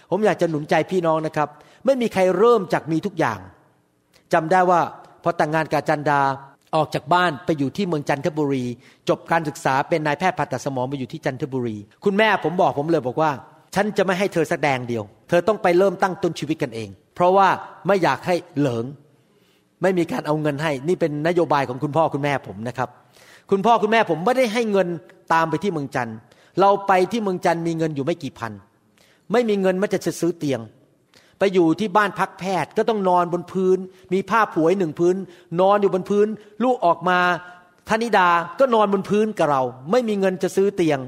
ผมอยากจะหนุนใจพี่น้องนะครับไม่มีใครเริ่มจากมีทุกอย่างจำได้ว่าพอแต่งงานกับจันดาออกจากบ้านไปอยู่ที่เมืองจันทบุรีจบการศึกษาเป็นนายแพทย์ผ่าตัดสมองไปอยู่ที่จันทบุรีคุณแม่ผมบอกผมเลยบอกว่าฉันจะไม่ให้เธอสักแดงเดียวเธอต้องไปเริ่มตั้งต้นชีวิตกันเองเพราะว่าไม่อยากให้เหลิงไม่มีการเอาเงินให้นี่เป็นนโยบายของคุณพ่อคุณแม่ผมนะครับคุณพ่อคุณแม่ผมไม่ได้ให้เงินตามไปที่เมืองจันทร์เราไปที่เมืองจันทร์มีเงินอยู่ไม่กี่พันไม่มีเงินมันจะซื้อเตียงไปอยู่ที่บ้านพักแพทย์ก็ต้องนอนบนพื้นมีผ้าผวย1พื้นนอนอยู่บนพื้นลูกออกมาธนิดาก็นอนบนพื้นกับเราไม่มีเงินจะซื้อเตียง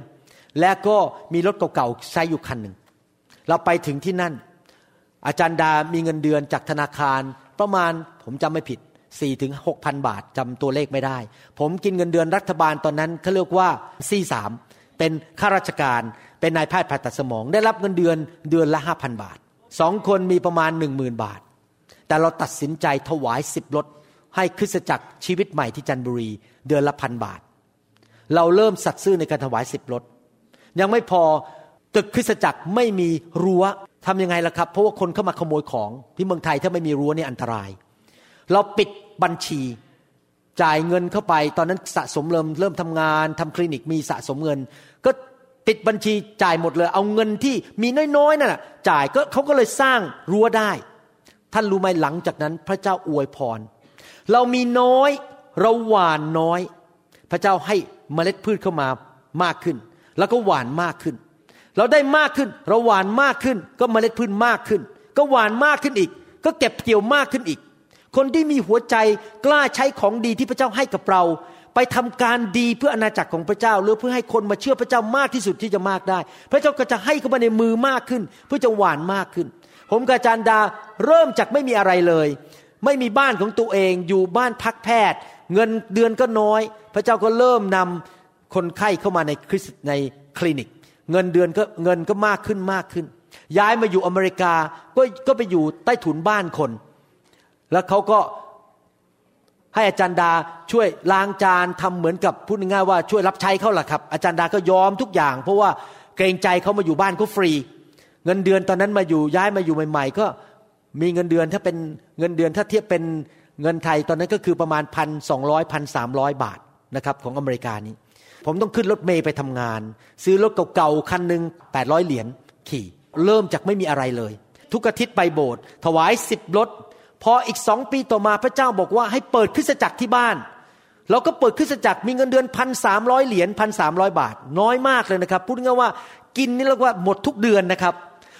และก็มีรถเก่าๆใช้อยู่คันหนึ่งเราไปถึงที่นั่นอาจารย์ดามีเงินเดือนจากธนาคารประมาณผมจำไม่ผิด 4-6,000 บาทจำตัวเลขไม่ได้ผมกินเงินเดือนรัฐบาลตอนนั้นเขาเรียกว่า C3 เป็นข้าราชการเป็นนายแพทย์ผ่าตัดสมองได้รับเงินเดือนเดือนละ 5,000 บาท2คนมีประมาณ 10,000 บาทแต่เราตัดสินใจถวาย10รถให้คริสตจักรชีวิตใหม่ที่จันทบุรีเดือนละ 1,000 บาทเราเริ่มสัตย์ซื่อในการถวาย10รถยังไม่พอตึกคริสตจักรไม่มีรั้วทำยังไงล่ะครับเพราะว่าคนเข้ามาขโมยของที่เมืองไทยถ้าไม่มีรั้วนี่อันตรายเราปิดบัญชีจ่ายเงินเข้าไปตอนนั้นสะสมเริ่มทำงานทำคลินิกมีสะสมเงินก็ปิดบัญชีจ่ายหมดเลยเอาเงินที่มีน้อยๆนั่นแหละจ่ายก็เขาก็เลยสร้างรั้วได้ท่านรู้ไหมหลังจากนั้นพระเจ้าอวยพรเรามีน้อยเราหว่านน้อยพระเจ้าให้เมล็ดพืชเข้ามามากขึ้นแล้วก็หว่านมากขึ้นเราได้มากขึ้นเราหว่านมากขึ้นก็เมล็ดพืชมากขึ้นก็หว่านมากขึ้นอีกก็เก็บเกี่ยวมากขึ้นอีกคนที่มีหัวใจกล้าใช้ของดีที่พระเจ้าให้กับเราไปทำการดีเพื่ออาณาจักรของพระเจ้าหรือเพื่อให้คนมาเชื่อพระเจ้ามากที่สุดที่จะมากได้พระเจ้าก็จะให้เข้ามาในมือมากขึ้นเพื่อจะหว่านมากขึ้นผมกับอาจารย์ดาเริ่มจากไม่มีอะไรเลยไม่มีบ้านของตัวเองอยู่บ้านพักแพทย์เงินเดือนก็น้อยพระเจ้าก็เริ่มนำคนไข้เข้ามาในคลินิกเงินเดือนก็เงินก็มากขึ้นมากขึ้นย้ายมาอยู่อเมริกาก็ไปอยู่ใต้ถุนบ้านคนแล้วเขาก็ให้อาจารย์ดาช่วยล้างจานทำเหมือนกับพูดง่ายๆว่าช่วยรับใช้เขาล่ะครับอาจารย์ดาก็ยอมทุกอย่างเพราะว่าเกรงใจเขามาอยู่บ้านเขาฟรีเงินเดือนตอนนั้นมาอยู่ย้ายมาอยู่ใหม่ๆก็มีเงินเดือนถ้าเป็นเงินเดือนถ้าเทียบเป็นเงินไทยตอนนั้นก็คือประมาณ 1,200 1,300 บาทนะครับของอเมริกานี้ผมต้องขึ้นรถเมล์ไปทำงานซื้อรถเก่าๆคันนึง800เหรียญขี่เริ่มจากไม่มีอะไรเลยทุกอาทิตย์ไปโบสถ์ถวาย10รถพออีก2ปีต่อมาพระเจ้าบอกว่าให้เปิดคริสตจักรที่บ้านเราก็เปิดคริสตจักรมีเงินเดือน 1,300 เหรียญ 1,300 บาทน้อยมากเลยนะครับพูดง่ายๆว่ากินนี่เรียกว่าหมดทุกเดือนนะครับ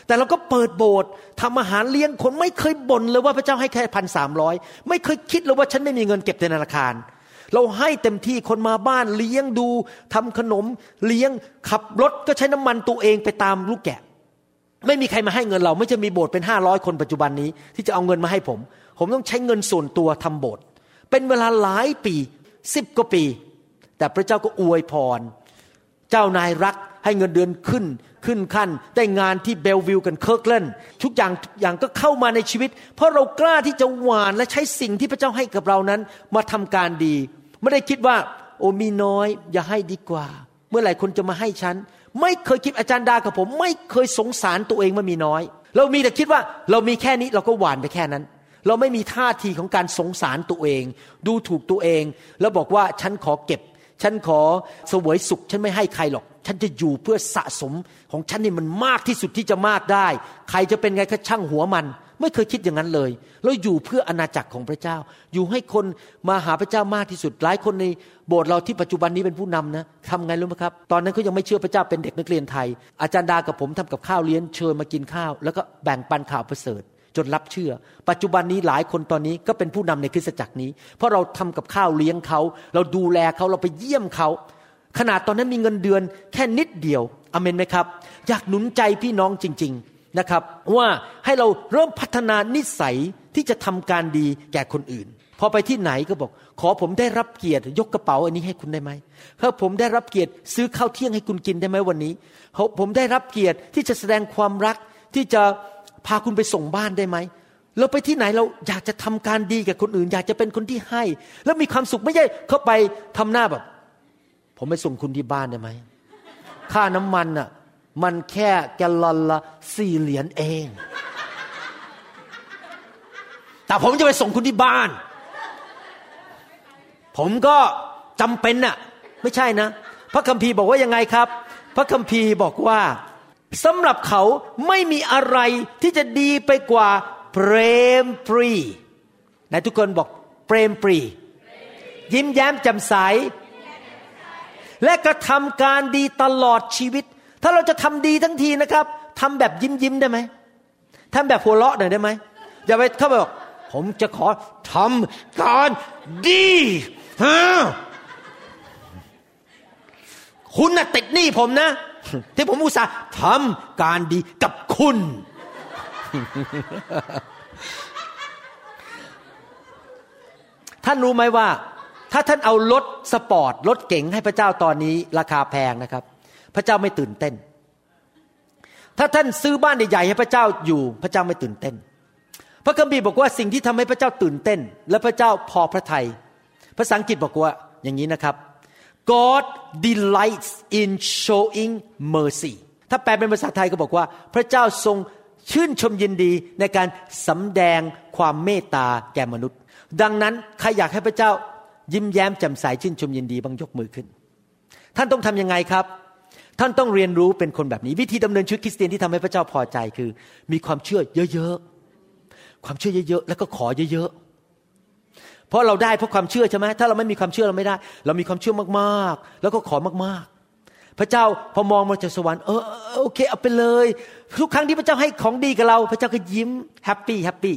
แต่เราก็เปิดโบสถ์ทำอาหารเลี้ยงคนไม่เคยบ่นเลยว่าพระเจ้าให้แค่ 1,300 ไม่เคยคิดเลยว่าฉันไม่มีเงินเก็บในธนาคารเราให้เต็มที่คนมาบ้านเลี้ยงดูทำขนมเลี้ยงขับรถก็ใช้น้ำมันตัวเองไปตามลูกแกะ ไม่มีใครมาให้เงินเราไม่จะมีโบสถ์เป็น500คนปัจจุบันนี้ที่จะเอาเงินมาให้ผมต้องใช้เงินส่วนตัวทำโบสถ์เป็นเวลาหลายปี10กว่าปีแต่พระเจ้าก็อวยพรเจ้านายรักให้เงินเดือนขึ้นขั้นได้งานที่เบลวิลกันเคิร์กแลนด์ทุกอย่างก็เข้ามาในชีวิตเพราะเรากล้าที่จะหว่านและใช้สิ่งที่พระเจ้าให้กับเรานั้นมาทำการดีไม่ได้คิดว่าโอ้มีน้อยอย่าให้ดีกว่าเมื่อไหร่คนจะมาให้ฉันไม่เคยคิดอาจารย์ดากับผมไม่เคยสงสารตัวเองว่ามีน้อยเรามีแต่คิดว่าเรามีแค่นี้เราก็หว่านไปแค่นั้นเราไม่มีท่าทีของการสงสารตัวเองดูถูกตัวเองแล้วบอกว่าฉันขอเก็บฉันขอเสวยสุขฉันไม่ให้ใครหรอกฉันจะอยู่เพื่อสะสมของฉันนี่มันมากที่สุดที่จะมากได้ใครจะเป็นไงก็ช่างหัวมันไม่เคยคิดอย่างนั้นเลยแล้วอยู่เพื่ออาณาจักรของพระเจ้าอยู่ให้คนมาหาพระเจ้ามากที่สุดหลายคนในโบสถ์เราที่ปัจจุบันนี้เป็นผู้นำนะทำไงรู้ไหมครับตอนนั้นเขายังไม่เชื่อพระเจ้าเป็นเด็กนักเรียนไทยอาจารย์ดากับผมทำกับข้าวเลี้ยงเชิญมากินข้าวแล้วก็แบ่งปันข่าวประเสริฐจนรับเชื่อปัจจุบันนี้หลายคนตอนนี้ก็เป็นผู้นำในคริสตจักรนี้เพราะเราทำกับข้าวเลี้ยงเขาเราดูแลเขาเราไปเยี่ยมเขาขนาดตอนนั้นมีเงินเดือนแค่นิดเดียวอาเมนไหมครับอยากหนุนใจพี่น้องจริงๆนะครับว่าให้เราเริ่มพัฒนานิสัยที่จะทำการดีแก่คนอื่นพอไปที่ไหนก็บอกขอผมได้รับเกียรติยกกระเป๋าอันนี้ให้คุณได้ไหมขอผมได้รับเกียรติซื้อข้าวเที่ยงให้คุณกินได้ไหมวันนี้ขอผมได้รับเกียรติที่จะแสดงความรักที่จะพาคุณไปส่งบ้านได้ไหมเราไปที่ไหนเราอยากจะทำการดีกับคนอื่นอยากจะเป็นคนที่ให้แล้วมีความสุขไม่ใช่เข้าไปทำหน้าแบบผมไปส่งคุณที่บ้านได้ไหมค่าน้ำมันน่ะมันแค่แกลลอนละ$4เองแต่ผมจะไปส่งคุณที่บ้านผมก็จำเป็นน่ะไม่ใช่นะพระคัมภีร์บอกว่ายังไงครับพระคัมภีร์บอกว่าสำหรับเขาไม่มีอะไรที่จะดีไปกว่าเปรมปรีไหนทุกคนบอกเปรมปรียิ้มแย้มแจ่มใสและกระทำการดีตลอดชีวิตถ้าเราจะทำดีทั้งทีนะครับทำแบบยิ้มได้ไหมทำแบบหัวเราะหน่อยได้ไหมอย่าไปเข้าไปบอกผมจะขอทำการดีคุณน่ะติดหนี้ผมนะที่ผมอุตส่าห์ทำการดีกับคุณ ท่านรู้ไหมว่าถ้าท่านเอารถสปอร์ตรถเก๋งให้พระเจ้าตอนนี้ราคาแพงนะครับพระเจ้าไม่ตื่นเต้นถ้าท่านซื้อบ้านใหญ่ๆให้พระเจ้าอยู่พระเจ้าไม่ตื่นเต้นพระคัมภีร์บอกว่าสิ่งที่ทำให้พระเจ้าตื่นเต้นและพระเจ้าพอพระทัยภาษาอังกฤษบอกว่าอย่างนี้นะครับGod delights in showing mercy ถ้าแปลเป็นภาษาไทยก็บอกว่าพระเจ้าทรงชื่นชมยินดีในการสำแดงความเมตตาแก่มนุษย์ดังนั้นใครอยากให้พระเจ้ายิ้มแย้มแจ่มใสชื่นชมยินดีบ้างยกมือขึ้นท่านต้องทำยังไงครับท่านต้องเรียนรู้เป็นคนแบบนี้วิธีดำเนินชีวิตคริสเตียนที่ทำให้พระเจ้าพอใจคือมีความเชื่อเยอะๆความเชื่อเยอะๆแล้วก็ขอเยอะๆเพราะเราได้เพราะความเชื่อใช่ไหมถ้าเราไม่มีความเชื่อเราไม่ได้เรามีความเชื่อมากๆแล้วก็ขอมากๆพระเจ้าพอมองมาจากสวรรค์โอเคเอาไปเลยทุกครั้งที่พระเจ้าให้ของดีกับเราพระเจ้าก็ยิ้มแฮปปี้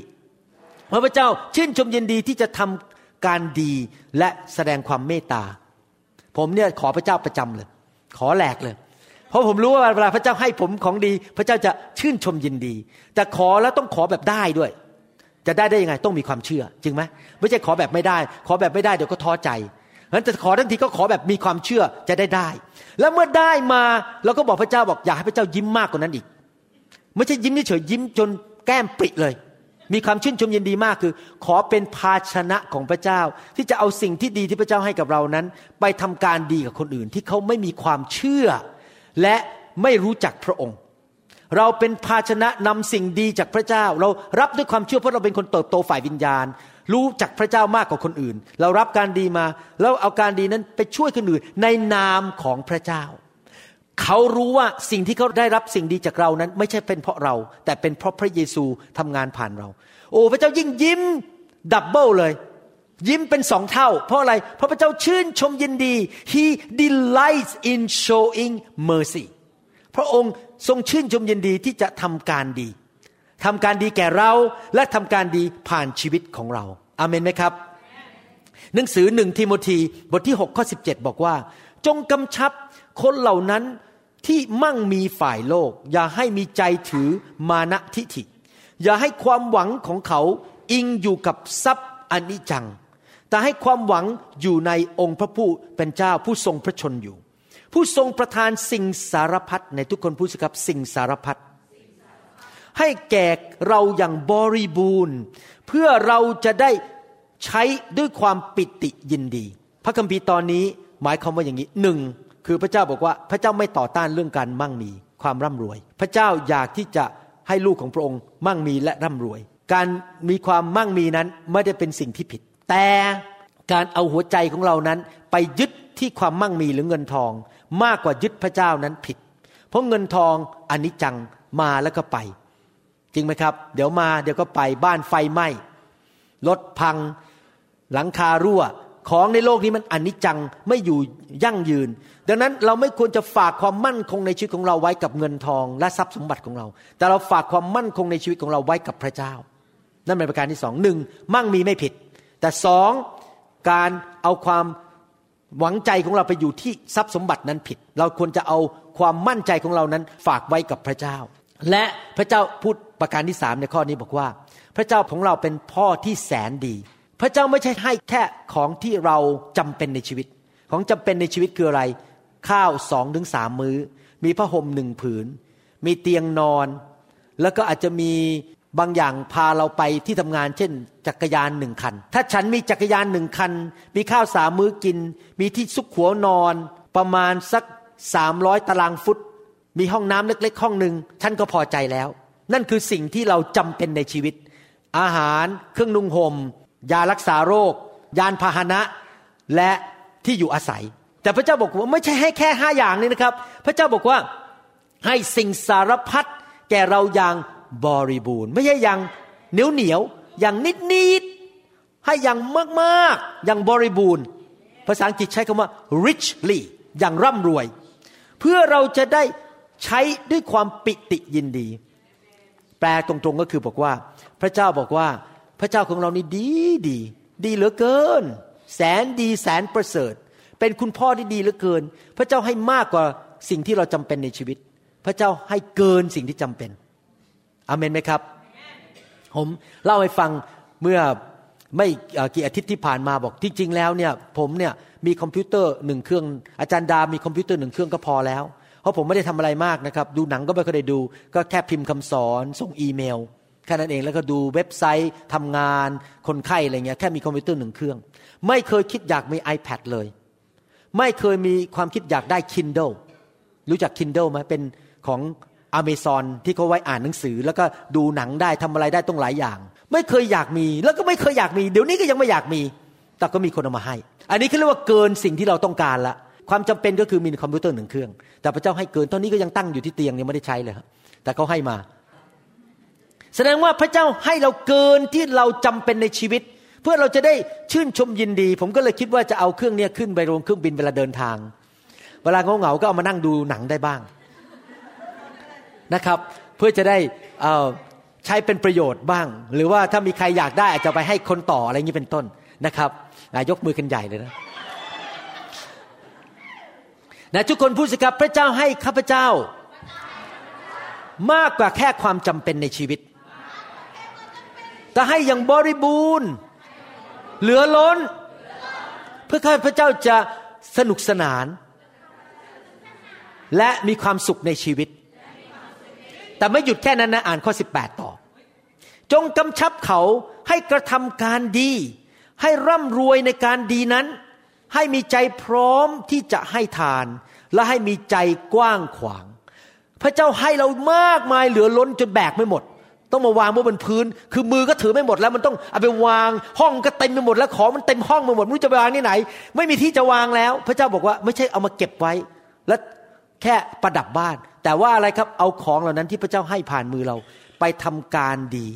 เพราะพระเจ้าชื่นชมยินดีที่จะทำการดีและแสดงความเมตตาผมเนี่ยขอพระเจ้าประจำเลยขอแหลกเลยเพราะผมรู้ว่าเวลาพระเจ้าให้ผมของดีพระเจ้าจะชื่นชมยินดีแต่ขอแล้วต้องขอแบบได้ด้วยจะได้ยังไงต้องมีความเชื่อจริงไหมไม่ใช่ขอแบบไม่ได้ขอแบบไม่ได้เดี๋ยวก็ท้อใจงั้นจะขอทั้งทีก็ขอแบบมีความเชื่อจะได้แล้วเมื่อได้มาเราก็บอกพระเจ้าบอกอยากให้พระเจ้ายิ้มมากกว่านั้นอีกไม่ใช่ยิ้มเฉยๆยิ้มจนแก้มปริเลยมีความชื่นชมยินดีมากคือขอเป็นภาชนะของพระเจ้าที่จะเอาสิ่งที่ดีที่พระเจ้าให้กับเรานั้นไปทำการดีกับคนอื่นที่เขาไม่มีความเชื่อและไม่รู้จักพระองค์เราเป็นภาชนะนำสิ่งดีจากพระเจ้าเรารับด้วยความเชื่อเพราะเราเป็นคนเติบโตฝ่ายวิญญาณรู้จักพระเจ้ามากกว่าคนอื่นเรารับการดีมาแล้วเอาการดีนั้นไปช่วยคนอื่นในนามของพระเจ้าเขารู้ว่าสิ่งที่เขาได้รับสิ่งดีจากเรานั้นไม่ใช่เป็นเพราะเราแต่เป็นเพราะพระเยซูทำงานผ่านเราโอ้พระเจ้ายิ่งยิ้มดับเบิลเลยยิ้มเป็น2เท่าเพราะอะไรเพราะพระเจ้าชื่นชมยินดี He delights in showing mercyพระองค์ทรงชื่นชมยินดีที่จะทำการดีแก่เราและทำการดีผ่านชีวิตของเราอาเมนไหมครับหนังสือ1 ทิโมธีบทที่ 6 ข้อ 17บอกว่าจงกำชับคนเหล่านั้น ที่มั่งมีฝ่ายโลกอย่าให้มีใจถือมานะทิฐิอย่าให้ความหวังของเขาอิงอยู่กับทรัพย์อนิจจังแต่ให้ความหวังอยู่ในองค์พระผู้เป็นเจ้าผู้ทรงพระชนอยู่ผู้ทรงประทานสิ่งสารพัดในทุกคนพูดสิครับสิ่งสารพัดให้แก่เราอย่างบริบูรณ์เพื่อเราจะได้ใช้ด้วยความปิติยินดีพระคัมภีร์ตอนนี้หมายความว่าอย่างนี้หนึ่งคือพระเจ้าบอกว่าพระเจ้าไม่ต่อต้านเรื่องการมั่งมีความร่ำรวยพระเจ้าอยากที่จะให้ลูกของพระองค์มั่งมีและร่ำรวยการมีความมั่งมีนั้นไม่ได้เป็นสิ่งที่ผิดแต่การเอาหัวใจของเรานั้นไปยึดที่ความมั่งมีหรือเงินทองมากกว่ายึดพระเจ้านั้นผิดเพราะเงินทองอนิจจังมาแล้วก็ไปจริงไหมครับเดี๋ยวมาเดี๋ยวก็ไปบ้านไฟไหม้รถพังหลังคารั่วของในโลกนี้มันอนิจจังไม่อยู่ยั่งยืนดังนั้นเราไม่ควรจะฝากความมั่นคงในชีวิตของเราไว้กับเงินทองและทรัพย์สมบัติของเราแต่เราฝากความมั่นคงในชีวิตของเราไว้กับพระเจ้านั่นเป็นประการที่สองหนึ่งมั่งมีไม่ผิดแต่สองการเอาความหวังใจของเราไปอยู่ที่ทรัพย์สมบัตินั้นผิดเราควรจะเอาความมั่นใจของเรานั้นฝากไว้กับพระเจ้าและพระเจ้าพูดประการที่สามในข้อนี้บอกว่าพระเจ้าของเราเป็นพ่อที่แสนดีพระเจ้าไม่ใช่ให้แค่ของที่เราจำเป็นในชีวิตของจำเป็นในชีวิตคืออะไรข้าว 2-3 มื้อมีผ้าห่ม1ผืนมีเตียงนอนแล้วก็อาจจะมีบางอย่างพาเราไปที่ทำงานเช่นจักรยาน1คันถ้าฉันมีจักรยาน1คันมีข้าว3มื้อกินมีที่ซุกหัวนอนประมาณสัก300ตารางฟุตมีห้องน้ำเล็กๆห้องนึงฉันก็พอใจแล้วนั่นคือสิ่งที่เราจำเป็นในชีวิตอาหารเครื่องนุ่งห่มยารักษาโรคยานพาหนะและที่อยู่อาศัยแต่พระเจ้าบอกว่าไม่ใช่ให้แค่5อย่างนี้นะครับพระเจ้าบอกว่าให้สิ่งสารพัดแก่เราอย่างบริบูรณ์ไม่ใช่อย่างเหนียวอย่างนิดๆให้อย่างมากๆอย่างบริบูรณ์ภาษาอังกฤษใช้คำว่า richly อย่างร่ำรวยเพื่อเราจะได้ใช้ด้วยความปิติยินดีแปลตรงๆก็คือบอกว่าพระเจ้าบอกว่าพระเจ้าของเรานี่ดีเหลือเกินแสนดีแสนประเสริฐเป็นคุณพ่อที่ดีเหลือเกินพระเจ้าให้มากกว่าสิ่งที่เราจำเป็นในชีวิตพระเจ้าให้เกินสิ่งที่จำเป็นอาเมนไหมครับ Amen. ผมเล่าให้ฟังเมื่อไม่กี่อาทิตย์ที่ผ่านมาบอกที่จริงแล้วเนี่ยผมเนี่ยมีคอมพิวเตอร์1เครื่องอาจารย์ดามีคอมพิวเตอร์1เครื่องก็พอแล้วเพราะผมไม่ได้ทำอะไรมากนะครับดูหนังก็ไม่ค่อยได้ดูก็แค่พิมพ์คำสอนส่งอีเมลแค่นั้นเองแล้วก็ดูเว็บไซต์ทำงานคนไข้อะไรเงี้ยแค่มีคอมพิวเตอร์1เครื่องไม่เคยคิดอยากมี iPad เลยไม่เคยมีความคิดอยากได้ Kindle รู้จัก Kindle มั้ยเป็นของ Amazon ที่เขาไว้อ่านหนังสือแล้วก็ดูหนังได้ทำอะไรได้ต้องหลายอย่างไม่เคยอยากมีแล้วก็ไม่เคยอยากมีเดี๋ยวนี้ก็ยังไม่อยากมีแต่ก็มีคนเอามาให้อันนี้คือเรียกว่าเกินสิ่งที่เราต้องการละความจำเป็นก็คือมีคอมพิวเตอร์1เครื่องแต่พระเจ้าให้เกินตอนนี้ก็ยังตั้งอยู่ที่เตียงยังไม่ได้ใช้เลยแต่เขาให้มาแสดงว่าพระเจ้าให้เราเกินที่เราจำเป็นในชีวิตเพื่อเราจะได้ชื่นชมยินดีผมก็เลยคิดว่าจะเอาเครื่องนี้ขึ้นไปลงเครื่องบินเวลาเดินทางเวลาเหงาๆก็เอามานั่งดูหนังได้บ้างนะครับเพื่อจะได้ใช้เป็นประโยชน์บ้างหรือว่าถ้ามีใครอยากได้อาจจะไปให้คนต่ออะไรอย่างนี้เป็นต้นนะครับยกมือกันใหญ่เลยนะนะทุกคนพูดสิครับพระเจ้าให้ข้าพเจ้ามากกว่าแค่ความจำเป็นในชีวิตแต่ให้อย่างบริบูรณ์เหลือล้นเพื่อข้าพเจ้าจะสนุกสนานและมีความสุขในชีวิตแต่ไม่หยุดแค่นั้นนะอ่านข้อ18ต่อจงกำชับเขาให้กระทำการดีให้ร่ำรวยในการดีนั้นให้มีใจพร้อมที่จะให้ทานและให้มีใจกว้างขวางพระเจ้าให้เรามากมายเหลือล้นจนแบกไม่หมดต้องมาวางบนพื้นคือมือก็ถือไม่หมดแล้วมันต้องเอาไปวางห้องก็เต็มไปหมดแล้วของมันเต็มห้องไปหมดไม่รู้จะวางที่ไหนไม่มีที่จะวางแล้วพระเจ้าบอกว่าไม่ใช่เอามาเก็บไว้และแค่ประดับบ้านแต่ว่าอะไรครับเอาของเหล่านั้นที่พระเจ้าให้ผ่านมือเราไปทำการดี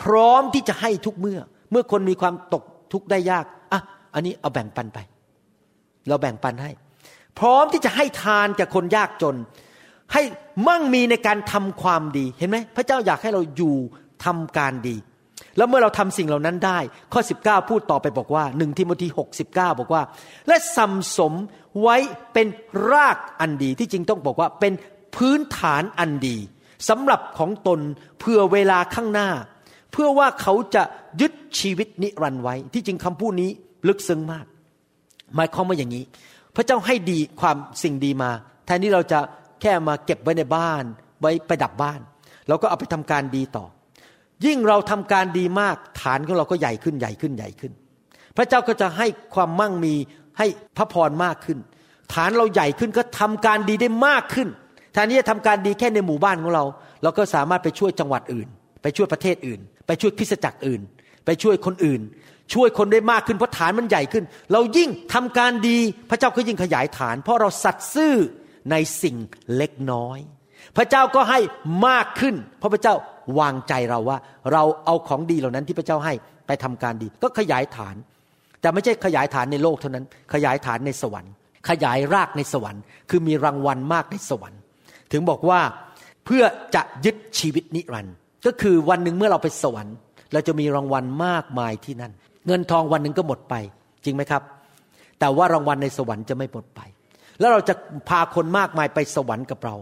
พร้อมที่จะให้ทุกเมื่อคนมีความตกทุกข์ได้ยากอ่ะอันนี้เอาแบ่งปันไปเราแบ่งปันให้พร้อมที่จะให้ทานแก่คนยากจนให้มั่งมีในการทำความดีเห็นไหมพระเจ้าอยากให้เราอยู่ทำการดี แล้วเมื่อเราทำสิ่งเหล่านั้นได้ข้อ19พูดต่อไปบอกว่า1ทิโมธี6 19บอกว่าและสำสมไว้เป็นรากอันดีที่จริงต้องบอกว่าเป็นพื้นฐานอันดีสำหรับของตนเพื่อเวลาข้างหน้าเพื่อว่าเขาจะยึดชีวิตนิรันดร์ไว้ที่จริงคำพูดนี้ลึกซึ้งมากหมายความว่าอย่างนี้พระเจ้าให้ดีความสิ่งดีมาแทนที่เราจะแค่มาเก็บไว้ในบ้านไว้ประดับบ้านเราก็เอาไปทำการดีต่อยิ่งเราทำการดีมากฐานของเราก็ใหญ่ขึ้นใหญ่ขึ้นใหญ่ขึ้นพระเจ้าก็จะให้ความมั่งมีให้พระพรมากขึ้นฐานเราใหญ่ขึ้นก็ทำการดีได้มากขึ้นแทนที่จะทำการดีแค่ในหมู่บ้านของเราเราก็สามารถไปช่วยจังหวัดอื่นไปช่วยประเทศอื่นไปช่วยคริสตจักรอื่นไปช่วยคนอื่นช่วยคนได้มากขึ้นเพราะฐานมันใหญ่ขึ้นเรายิ่งทำการดีพระเจ้าก็ยิ่งขยายฐานเพราะเราสัตย์ซื่อในสิ่งเล็กน้อยพระเจ้าก็ให้มากขึ้นเพราะพระเจ้าวางใจเราว่าเราเอาของดีเหล่านั้นที่พระเจ้าให้ไปทำการดีก็ขยายฐานแต่ไม่ใช่ขยายฐานในโลกเท่านั้นขยายฐานในสวรรค์ขยายรากในสวรรค์คือมีรางวัลมากในสวรรค์ถึงบอกว่าเพื่อจะยึดชีวิตนิรันดร์ก็คือวันหนึ่งเมื่อเราไปสวรรค์เราจะมีรางวัลมากมายที่นั่นเงินทองวันหนึ่งก็หมดไปจริงไหมครับแต่ว่ารางวัลในสวรรค์จะไม่หมดไปแล้วเราจะพาคนมากมายไปสวรรค์กับเรา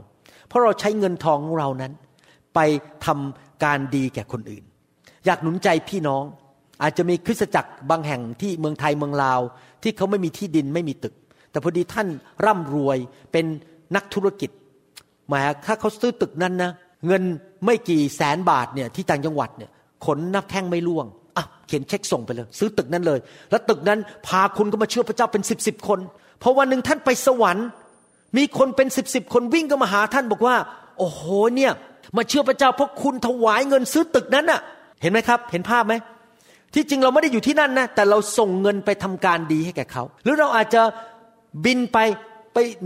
เพราะเราใช้เงินทองของเรานั้นไปทำการดีแก่คนอื่นอยากหนุนใจพี่น้องอาจจะมีคริสตจักรบางแห่งที่เมืองไทยเมืองลาวที่เขาไม่มีที่ดินไม่มีตึกแต่พอดีท่านร่ำรวยเป็นนักธุรกิจหมายถ้าเขาซื้อตึกนั้นนะเงินไม่กี่แสนบาทเนี่ยที่ต่างจังหวัดเนี่ยขนนับแข้งไม่ล่วงอ่ะเขียนเช็คส่งไปเลยซื้อตึกนั้นเลยแล้วตึกนั้นพาคนก็มาเชื่อพระเจ้าเป็น10 10คนพอวันนึงท่านไปสวรรค์มีคนเป็น10 10คนวิ่งก็มาหาท่านบอกว่าโอ้โหเนี่ยมาเชื่อพระเจ้าเพราะคุณถวายเงินซื้อตึกนั้นน่ะเห็นมั้ยครับเห็นภาพมั้ยที่จริงเราไม่ได้อยู่ที่นั่นนะแต่เราส่งเงินไปทำการดีให้แก่เขาหรือเราอาจจะบินไป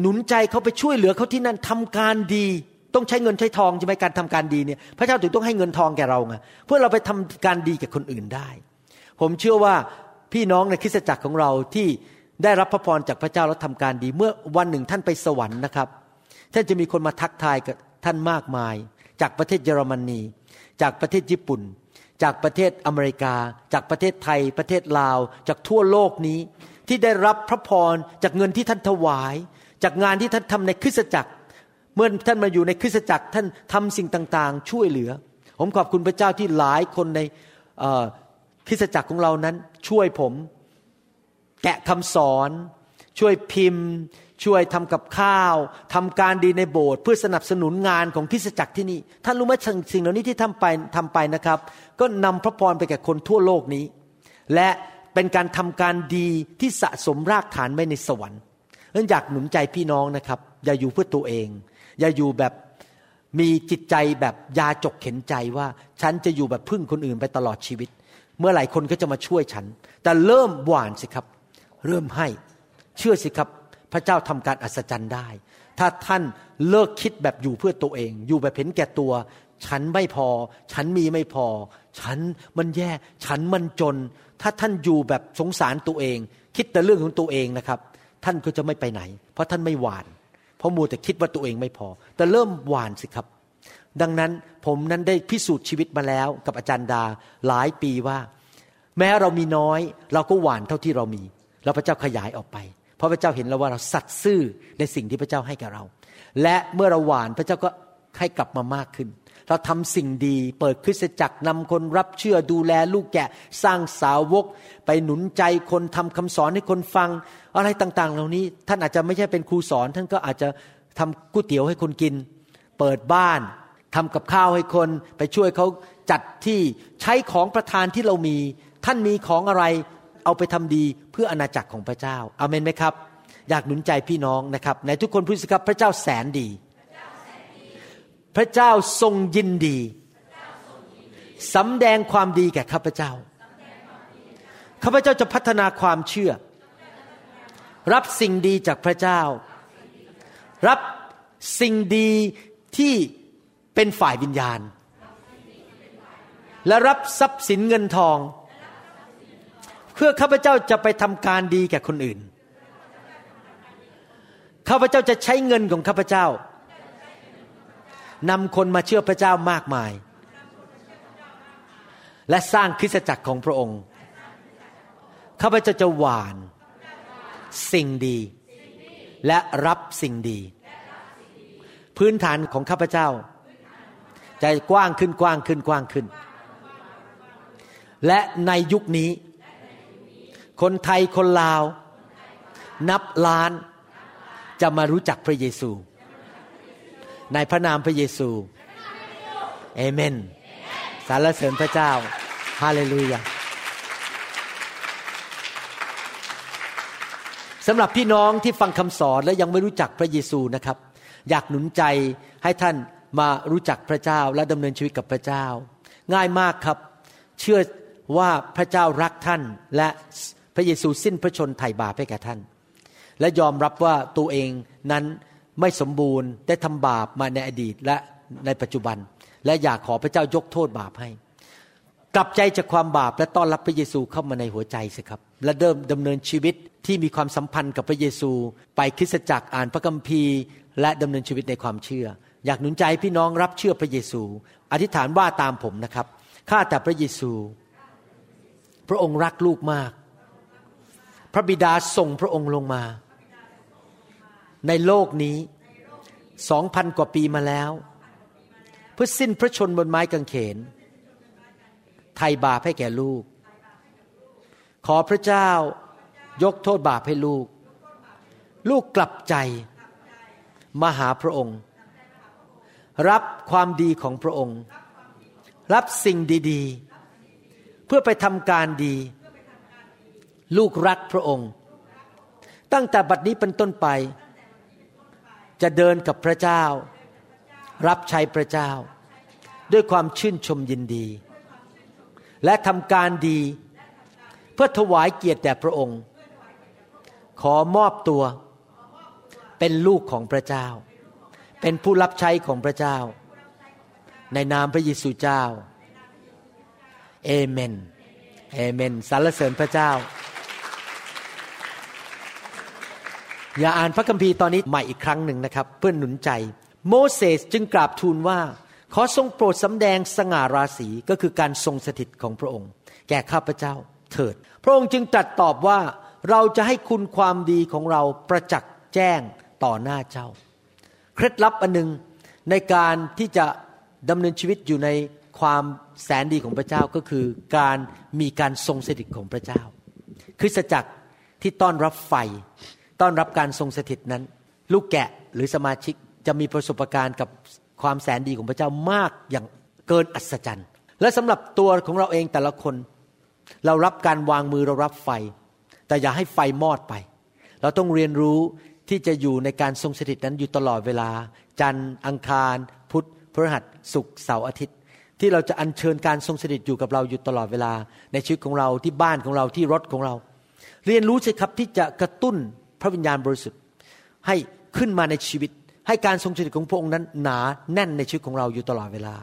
หนุนใจเขาไปช่วยเหลือเขาที่นั่นทำการดีต้องใช้เงินใช้ทองใช่ไหมการทำการดีเนี่ยพระเจ้าถึงต้องให้เงินทองแก่เราไงเพื่อเราไปทำการดีกับคนอื่นได้ผมเชื่อว่าพี่น้องในคริสตจักรของเราที่ได้รับพระพรจากพระเจ้าแล้วทำการดีเมื่อวันหนึ่งท่านไปสวรรค์นะครับท่านจะมีคนมาทักทายกับท่านมากมายจากประเทศเยอรมนีจากประเทศญี่ปุ่นจากประเทศอเมริกาจากประเทศไทยประเทศลาวจากทั่วโลกนี้ที่ได้รับพระพรจากเงินที่ท่านถวายจากงานที่ท่านทำในคริสตจักรเมื่อท่านมาอยู่ในคริสตจักรท่านทำสิ่งต่างๆช่วยเหลือผมขอบคุณพระเจ้าที่หลายคนในคริสตจักรของเรานั้นช่วยผมแกะคำสอนช่วยพิมพ์ช่วยทำกับข้าวทำการดีในโบสถ์เพื่อสนับสนุนงานของคริสตจักรที่นี่ท่านรู้ไหมสิ่งเหล่านี้ที่ทำไปนะครับก็นำพระพรไปแก่คนทั่วโลกนี้และเป็นการทำการดีที่สะสมรากฐานไว้ในสวรรค์นั่นอยากหนุนใจพี่น้องนะครับอย่าอยู่เพื่อตัวเองอย่าอยู่แบบมีจิตใจแบบยาจกเข็นใจว่าฉันจะอยู่แบบพึ่งคนอื่นไปตลอดชีวิตเมื่อไหร่คนก็จะมาช่วยฉันแต่เริ่มหวานสิครับเริ่มให้เชื่อสิครับพระเจ้าทำการอัศจรรย์ได้ถ้าท่านเลิกคิดแบบอยู่เพื่อตัวเองอยู่แบบเห็นแก่ตัวฉันไม่พอฉันมีไม่พอฉันมันแย่ฉันมันจนถ้าท่านอยู่แบบสงสารตัวเองคิดแต่เรื่องของตัวเองนะครับท่านก็จะไม่ไปไหนเพราะท่านไม่หวานเพราะมัวแต่คิดว่าตัวเองไม่พอแต่เริ่มหวานสิครับดังนั้นผมนั้นได้พิสูจน์ชีวิตมาแล้วกับอาจารย์ดาหลายปีว่าแม้เรามีน้อยเราก็หวานเท่าที่เรามีแล้วพระเจ้าขยายออกไปเพราะพระเจ้าเห็นแล้วว่าเราสัตย์ซื่อในสิ่งที่พระเจ้าให้กับเราและเมื่อเราหวานพระเจ้าก็ให้กลับมามากขึ้นเราทำสิ่งดีเปิดคริสตจักรนำคนรับเชื่อดูแลลูกแกะสร้างสาวกไปหนุนใจคนทำคำสอนให้คนฟังอะไรต่างๆเหล่านี้ท่านอาจจะไม่ใช่เป็นครูสอนท่านก็อาจจะทำก๋วยเตี๋ยวให้คนกินเปิดบ้านทำกับข้าวให้คนไปช่วยเขาจัดที่ใช้ของประทานที่เรามีท่านมีของอะไรเอาไปทำดีเพื่ออาณาจักรของพระเจ้าอาเมนไหมครับอยากหนุนใจพี่น้องนะครับในทุกคนพูดสิครับพระเจ้าแสนดีพระเจ้าทรงยินดีสำแดงความดีแก่ข้าพเจ้าข้าพเจ้าจะพัฒนาความเชื่อรับสิ่งดีจากพระเจ้ารับสิ่งดีที่เป็นฝ่ายวิญญาณและรับทรัพย์สินเงินทองเพื่อข้าพเจ้าจะไปทำการดีแก่คนอื่นข้าพเจ้าจะใช้เงินของข้าพเจ้านำคนมาเชื่อพระเจ้ามากมาย และสร้างคริสตจักรของพระองค์ข้าพเจ้าจะหว่านสิ่งดีและรับสิ่งดีพื้นฐานของข้าพเจ้าจะกว้างขึ้นกว้างขึ้นกว้างขึ้นและในยุคนี้คนไทยคนลาวนับล้านจะมารู้จักพระเยซูในพระนามพระเยซูเอเมนสรรเสริญพระเจ้าฮาเลลูยาสำหรับพี่น้องที่ฟังคำสอนและยังไม่รู้จักพระเยซูนะครับอยากหนุนใจให้ท่านมารู้จักพระเจ้าและดำเนินชีวิตกับพระเจ้าง่ายมากครับเชื่อว่าพระเจ้ารักท่านและพระเยซูสิ้นพระชนม์ไถ่บาปให้แก่ท่านและยอมรับว่าตัวเองนั้นไม่สมบูรณ์ได้ทำบาปมาในอดีตและในปัจจุบันและอยากขอพระเจ้ายกโทษบาปให้กลับใจจากความบาปและต้อนรับพระเยซูเข้ามาในหัวใจสิครับและเริ่มดำเนินชีวิตที่มีความสัมพันธ์กับพระเยซูไปคริสตจักรอ่านพระคัมภีร์และดำเนินชีวิตในความเชื่ออยากหนุนใจพี่น้องรับเชื่อพระเยซูอธิษฐานว่าตามผมนะครับข้าแต่พระเยซูพระองค์รักลูกมากพระบิดาส่งพระองค์ลงมาในโลกนี้ 2,000 กว่าปีมาแล้วเพื่อสิ้นพระชนม์บนไม้กางเขนไถ่บาปให้แก่ลูกขอพระเจ้ายกโทษบาปให้ลูกลูกกลับใจมาหาพระองค์รับความดีของพระองค์รับสิ่งดีๆเพื่อไปทำการดีลูกรักพระองค์ตั้งแต่บัดนี้เป็นต้นไปจะเดินกับพระเจ้ารับใช้พระเจ้าด้วยความชื่นชมยินดีและทำการดีเพื่อถวายเกียรติแด่พระองค์ขอมอบตัวเป็นลูกของพระเจ้าเป็นผู้รับใช้ของพระเจ้าในนามพระเยซูเจ้าเอเมนเอเมนสรรเสริญพระเจ้าอย่าอ่านพระคัมภีร์ตอนนี้ใหม่อีกครั้งหนึ่งนะครับเพื่อหนุนใจโมเสสจึงกราบทูลว่าขอทรงโปรดสำแดงสง่าราศีก็คือการทรงสถิตของพระองค์แก่ข้าพเจ้าเถิดพระองค์จึงตรัสตอบว่าเราจะให้คุณความดีของเราประจักษ์แจ้งต่อหน้าเจ้าเคล็ดลับอันหนึ่งในการที่จะดำเนินชีวิตอยู่ในความแสนดีของพระเจ้าก็คือการมีการทรงสถิตของพระเจ้าคริสตจักรที่ต้อนรับไฟต้อนรับการทรงสถิตนั้นลูกแกะหรือสมาชิกจะมีประสบการณ์กับความแสนดีของพระเจ้ามากอย่างเกินอัศจรรย์และสำหรับตัวของเราเองแต่ละคนเรารับการวางมือเรารับไฟแต่อย่าให้ไฟมอดไปเราต้องเรียนรู้ที่จะอยู่ในการทรงสถิตนั้นอยู่ตลอดเวลาจันทร์อังคารพุธพฤหัสศุกร์เสาร์อาทิตย์ที่เราจะอัญเชิญการทรงสถิตอยู่กับเราอยู่ตลอดเวลาในชีวิตของเราที่บ้านของเราที่รถของเราเรียนรู้สิครับที่จะกระตุ้นพระวิญญาณบริสุทธิ์ให้ขึ้นมาในชีวิตให้การทรงสถิตของพระองค์นั้นหนาแน่นในชีวิตของเราอยู่ตลอดเวลา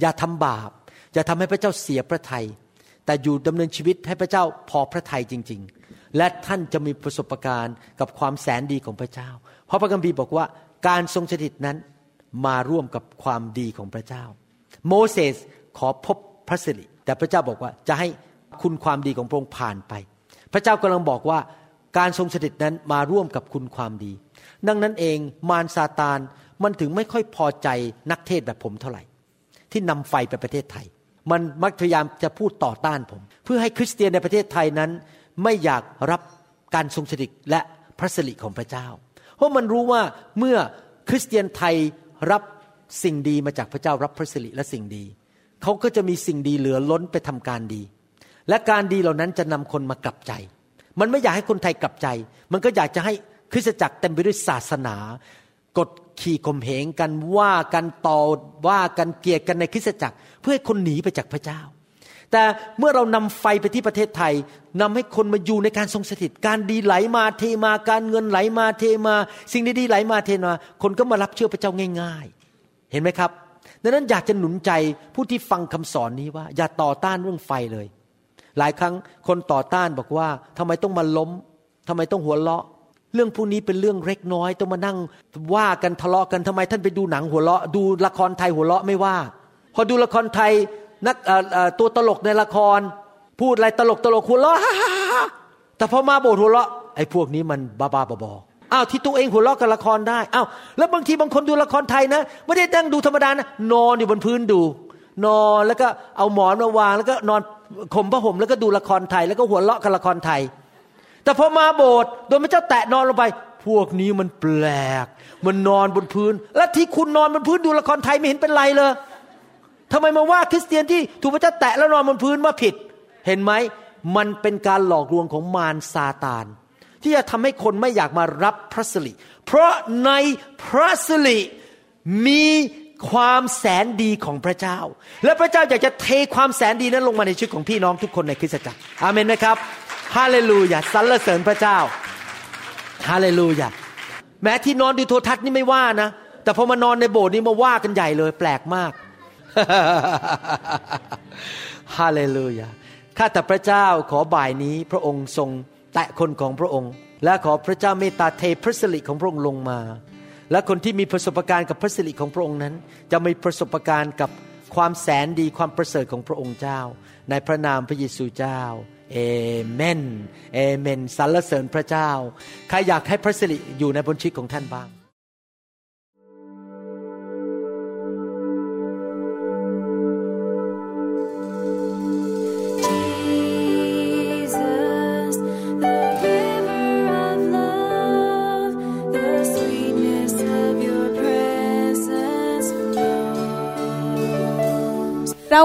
อย่าทำบาปอย่าทำให้พระเจ้าเสียพระทัยแต่อยู่ดำเนินชีวิตให้พระเจ้าพอพระทัยจริงๆและท่านจะมีประสบการณ์กับความแสนดีของพระเจ้าเพราะพระคัมภีร์บอกว่าการทรงสถิตนั้นมาร่วมกับความดีของพระเจ้าโมเสสขอพบพระสิริแต่พระเจ้าบอกว่าจะให้คุณความดีของพระองค์ผ่านไปพระเจ้ากำลังบอกว่าการทรงสถิตนั้นมาร่วมกับคุณความดีดังนั้นเองมารซาตานมันถึงไม่ค่อยพอใจนักเทศแบบผมเท่าไหร่ที่นำไฟไปประเทศไทยมันมักพยายามจะพูดต่อต้านผมเพื่อให้คริสเตียนในประเทศไทยนั้นไม่อยากรับการทรงสถิตและพระสิริของพระเจ้าเพราะมันรู้ว่าเมื่อคริสเตียนไทยรับสิ่งดีมาจากพระเจ้ารับพระสิริและสิ่งดีเขาก็จะมีสิ่งดีเหลือล้นไปทำการดีและการดีเหล่านั้นจะนำคนมากลับใจมันไม่อยากให้คนไทยกลับใจมันก็อยากจะให้คริสตจักรเต็มไปด้วยศาสนากดขี่ข่มเหงกันว่ากันต่อว่ากันเกลียดกันในคริสตจักรเพื่อให้คนหนีไปจากพระเจ้าแต่เมื่อเรานำไฟไปที่ประเทศไทยนำให้คนมาอยู่ในการทรงสถิตการดีไหลมาเทมาการเงินไหลมาเทมาสิ่งดีๆไหลมาเทมาคนก็มารับเชื่อพระเจ้าง่ายๆเห็นไหมครับดังนั้นอยากจะหนุนใจผู้ที่ฟังคำสอนนี้ว่าอย่าต่อต้านเรื่องไฟเลยหลายครั้งคนต่อต้านบอกว่าทำไมต้องมาล้มทำไมต้องหัวเราะเรื่องพวกนี้เป็นเรื่องเล็กน้อยต้องมานั่งว่ากันทะเลาะกันทำไมท่านไปดูหนังหัวเราะดูละครไทยหัวเราะไม่ว่าพอดูละครไทย นักตัวตลกในละครพูดอะไรตลกตลกหัวเราะแต่พอมาโบดหัวเราะไอ้พวกนี้มันบ้าบ้าบออ้าวที่ตัวเองหัวเราะกับละครได้อ้าวแล้วบางทีบางคนดูละครไทยนะไม่ได้นั่งดูธรรมดานะนอนอยู่บนพื้นดูนอนแล้วก็เอาหมอนมาวางแล้วก็นอนข่มผ้าห่มแล้วก็ดูละครไทยแล้วก็หัวเราะกับละครไทยแต่พอมาโบสถ์โดนพระเจ้าแตะนอนลงไปพวกนี้มันแปลกมันนอนบนพื้นแล้วที่คุณนอนบนพื้นดูละครไทยไม่เห็นเป็นไรเลยทำไมมาว่าคริสเตียนที่ถูกพระเจ้าแตะแล้วนอนบนพื้นว่าผิดเห็นไหมมันเป็นการหลอกลวงของมารซาตานที่จะทำให้คนไม่อยากมารับพระสิริเพราะในพระสิริมีความแสนดีของพระเจ้าและพระเจ้าอยากจะเทความแสนดีนั้นลงมาในชีวิตของพี่น้องทุกคนในคริสตจักรอาเมนไหมครับฮาเลลูยาสรรเสริญพระเจ้าฮาเลลูยาแม้ที่นอนดูโทรทัศน์นี่ไม่ว่านะแต่พอมานอนในโบสถ์นี่มาว่ากันใหญ่เลยแปลกมากฮาเลลูยาข้าแต่พระเจ้าขอบ่ายนี้พระองค์ทรงแตะคนของพระองค์และขอพระเจ้าเมตตาเทพระสิริของพระองค์ลงมาและคนที่มีประสบการณ์กับพระสิริของพระองค์นั้นจะมีประสบการณ์กับความแสนดีความประเสริฐของพระองค์เจ้าในพระนามพระเยซูเจ้าเอเมนเอเมนสรรเสริญพระเจ้าใครอยากให้พระสิริอยู่ในบนชีวิตของท่านบ้างเรา